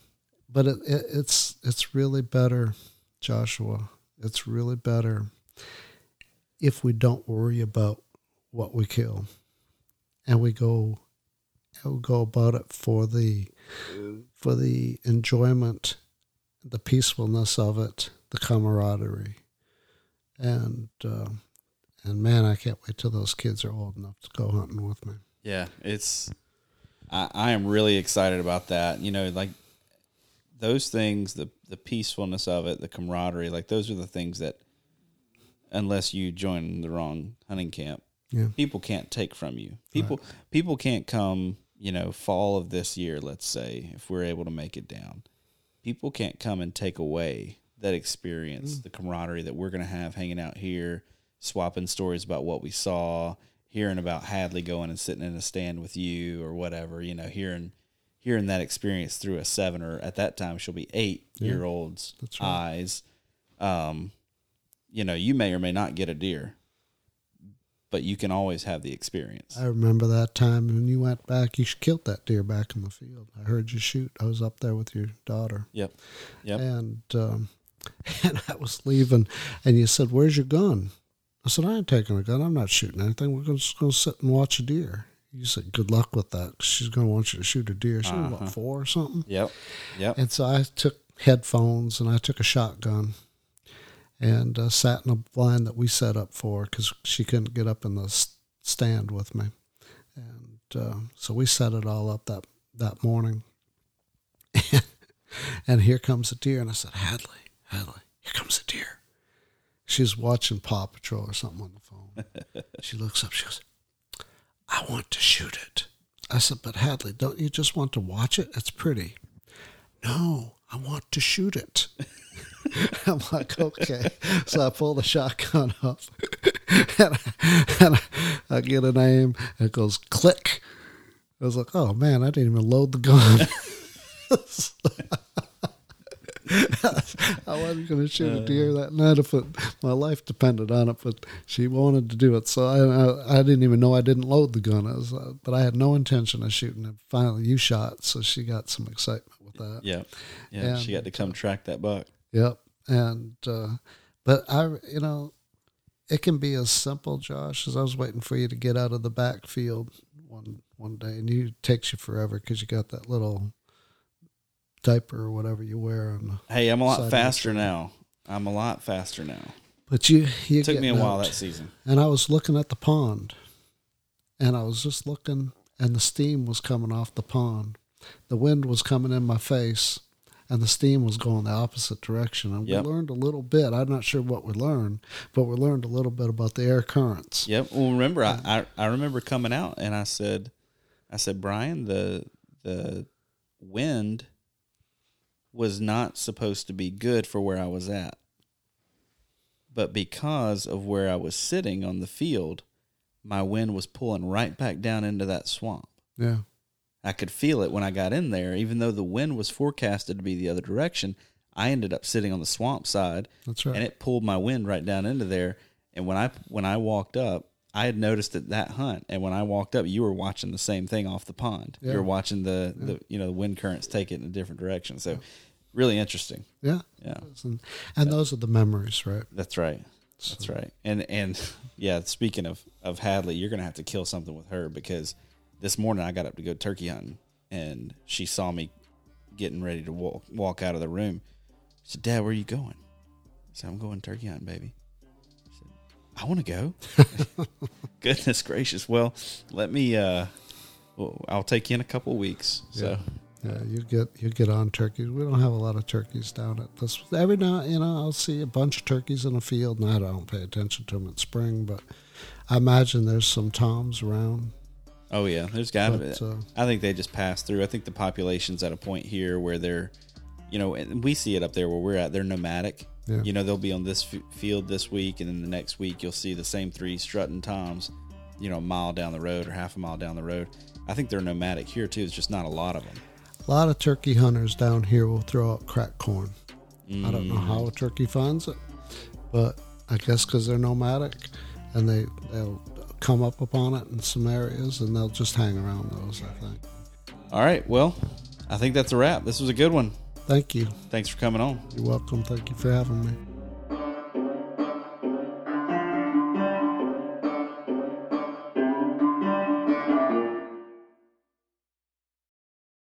But it, it it's it's really better, Joshua. It's really better if we don't worry about what we kill, and we go we go about it for the for the enjoyment, the peacefulness of it, the camaraderie, and uh, and man, I can't wait till those kids are old enough to go hunting with me. Yeah, it's I, I am really excited about that. You know, like those things, the the peacefulness of it, the camaraderie, like those are the things that, unless you join the wrong hunting camp, yeah. people can't take from you. People right. people can't come, you know, fall of this year, let's say, if we're able to make it down. People can't come and take away that experience, mm. the camaraderie that we're going to have hanging out here, swapping stories about what we saw, hearing about Hadley going and sitting in a stand with you or whatever, you know, hearing... hearing that experience through a seven or at that time she'll be eight yeah, year old's right. eyes. Um, you know, you may or may not get a deer, but you can always have the experience. I remember that time when you went back, you killed that deer back in the field. I heard you shoot. I was up there with your daughter. Yep. Yep. And, um, and I was leaving and you said, "Where's your gun?" I said, "I ain't taking a gun. I'm not shooting anything. We're just going to sit and watch a deer." You said, "Good luck with that. She's going to want you to shoot a deer." She was about four or something. Yep, yep. And so I took headphones and I took a shotgun and uh, sat in a blind that we set up for because she couldn't get up in the stand with me. And uh, so we set it all up that, that morning. And here comes a deer. And I said, "Hadley, Hadley, here comes a deer." She's watching Paw Patrol or something on the phone. She looks up. She goes, "I want to shoot it." I said, "But Hadley, don't you just want to watch it? It's pretty." "No, I want to shoot it." I'm like, okay. So I pull the shotgun up and, I, and I get an aim and it goes click. I was like, oh man, I didn't even load the gun. I wasn't going to shoot a deer that night if it, my life depended on it, but she wanted to do it. So I I, I didn't even know I didn't load the gun. I was, uh, but I had no intention of shooting it. Finally, you shot, so she got some excitement with that. Yeah, yeah. And she got to come track that buck. Yep. And uh, but I, you know, it can be as simple, Josh, as I was waiting for you to get out of the backfield one one day, and you, it takes you forever because you got that little diaper or whatever you wear on the hey I'm a lot faster now I'm a lot faster now but you, you it took me a while that season, and I was looking at the pond and I was just looking, and the steam was coming off the pond, the wind was coming in my face, and the steam was going the opposite direction. And yep. we learned a little bit. I'm not sure what we learned, but we learned a little bit about the air currents. Yep. Well, remember, I, I, I remember coming out and I said, I said, Brian, the the wind was not supposed to be good for where I was at. But because of where I was sitting on the field, my wind was pulling right back down into that swamp. Yeah. I could feel it when I got in there. Even though the wind was forecasted to be the other direction, I ended up sitting on the swamp side. That's right. And it pulled my wind right down into there. And when I when I walked up, I had noticed that that hunt. And when I walked up, you were watching the same thing off the pond. Yeah. You were watching the, yeah. the you know, wind currents take it in a different direction. So yeah. Really interesting. Yeah. Yeah. And, and those are the memories, right? That's right. So. That's right. And, and yeah, speaking of, of Hadley, you're going to have to kill something with her, because this morning I got up to go turkey hunting and she saw me getting ready to walk, walk out of the room. She said, Dad, where are you going? I said, I'm going turkey hunting, baby. She said, I want to go. Goodness gracious. Well, let me, uh, I'll take you in a couple of weeks. So. Yeah. Yeah, you get you get on turkeys. We don't have a lot of turkeys down at this. Every now, you know, I'll see a bunch of turkeys in a field, and I don't pay attention to them in spring. But I imagine there's some toms around. Oh yeah, there's got to be. Uh, I think they just pass through. I think the population's at a point here where they're, you know, and we see it up there where we're at. They're nomadic. Yeah. You know, they'll be on this f- field this week, and then the next week you'll see the same three strutting toms, you know, a mile down the road or half a mile down the road. I think they're nomadic here too. It's just not a lot of them. A lot of turkey hunters down here will throw out crack corn. Mm. I don't know how a turkey finds it, but I guess because they're nomadic, and they, they'll come up upon it in some areas, and they'll just hang around those, I think. All right. Well, I think that's a wrap. This was a good one. Thank you. Thanks for coming on. You're welcome. Thank you for having me.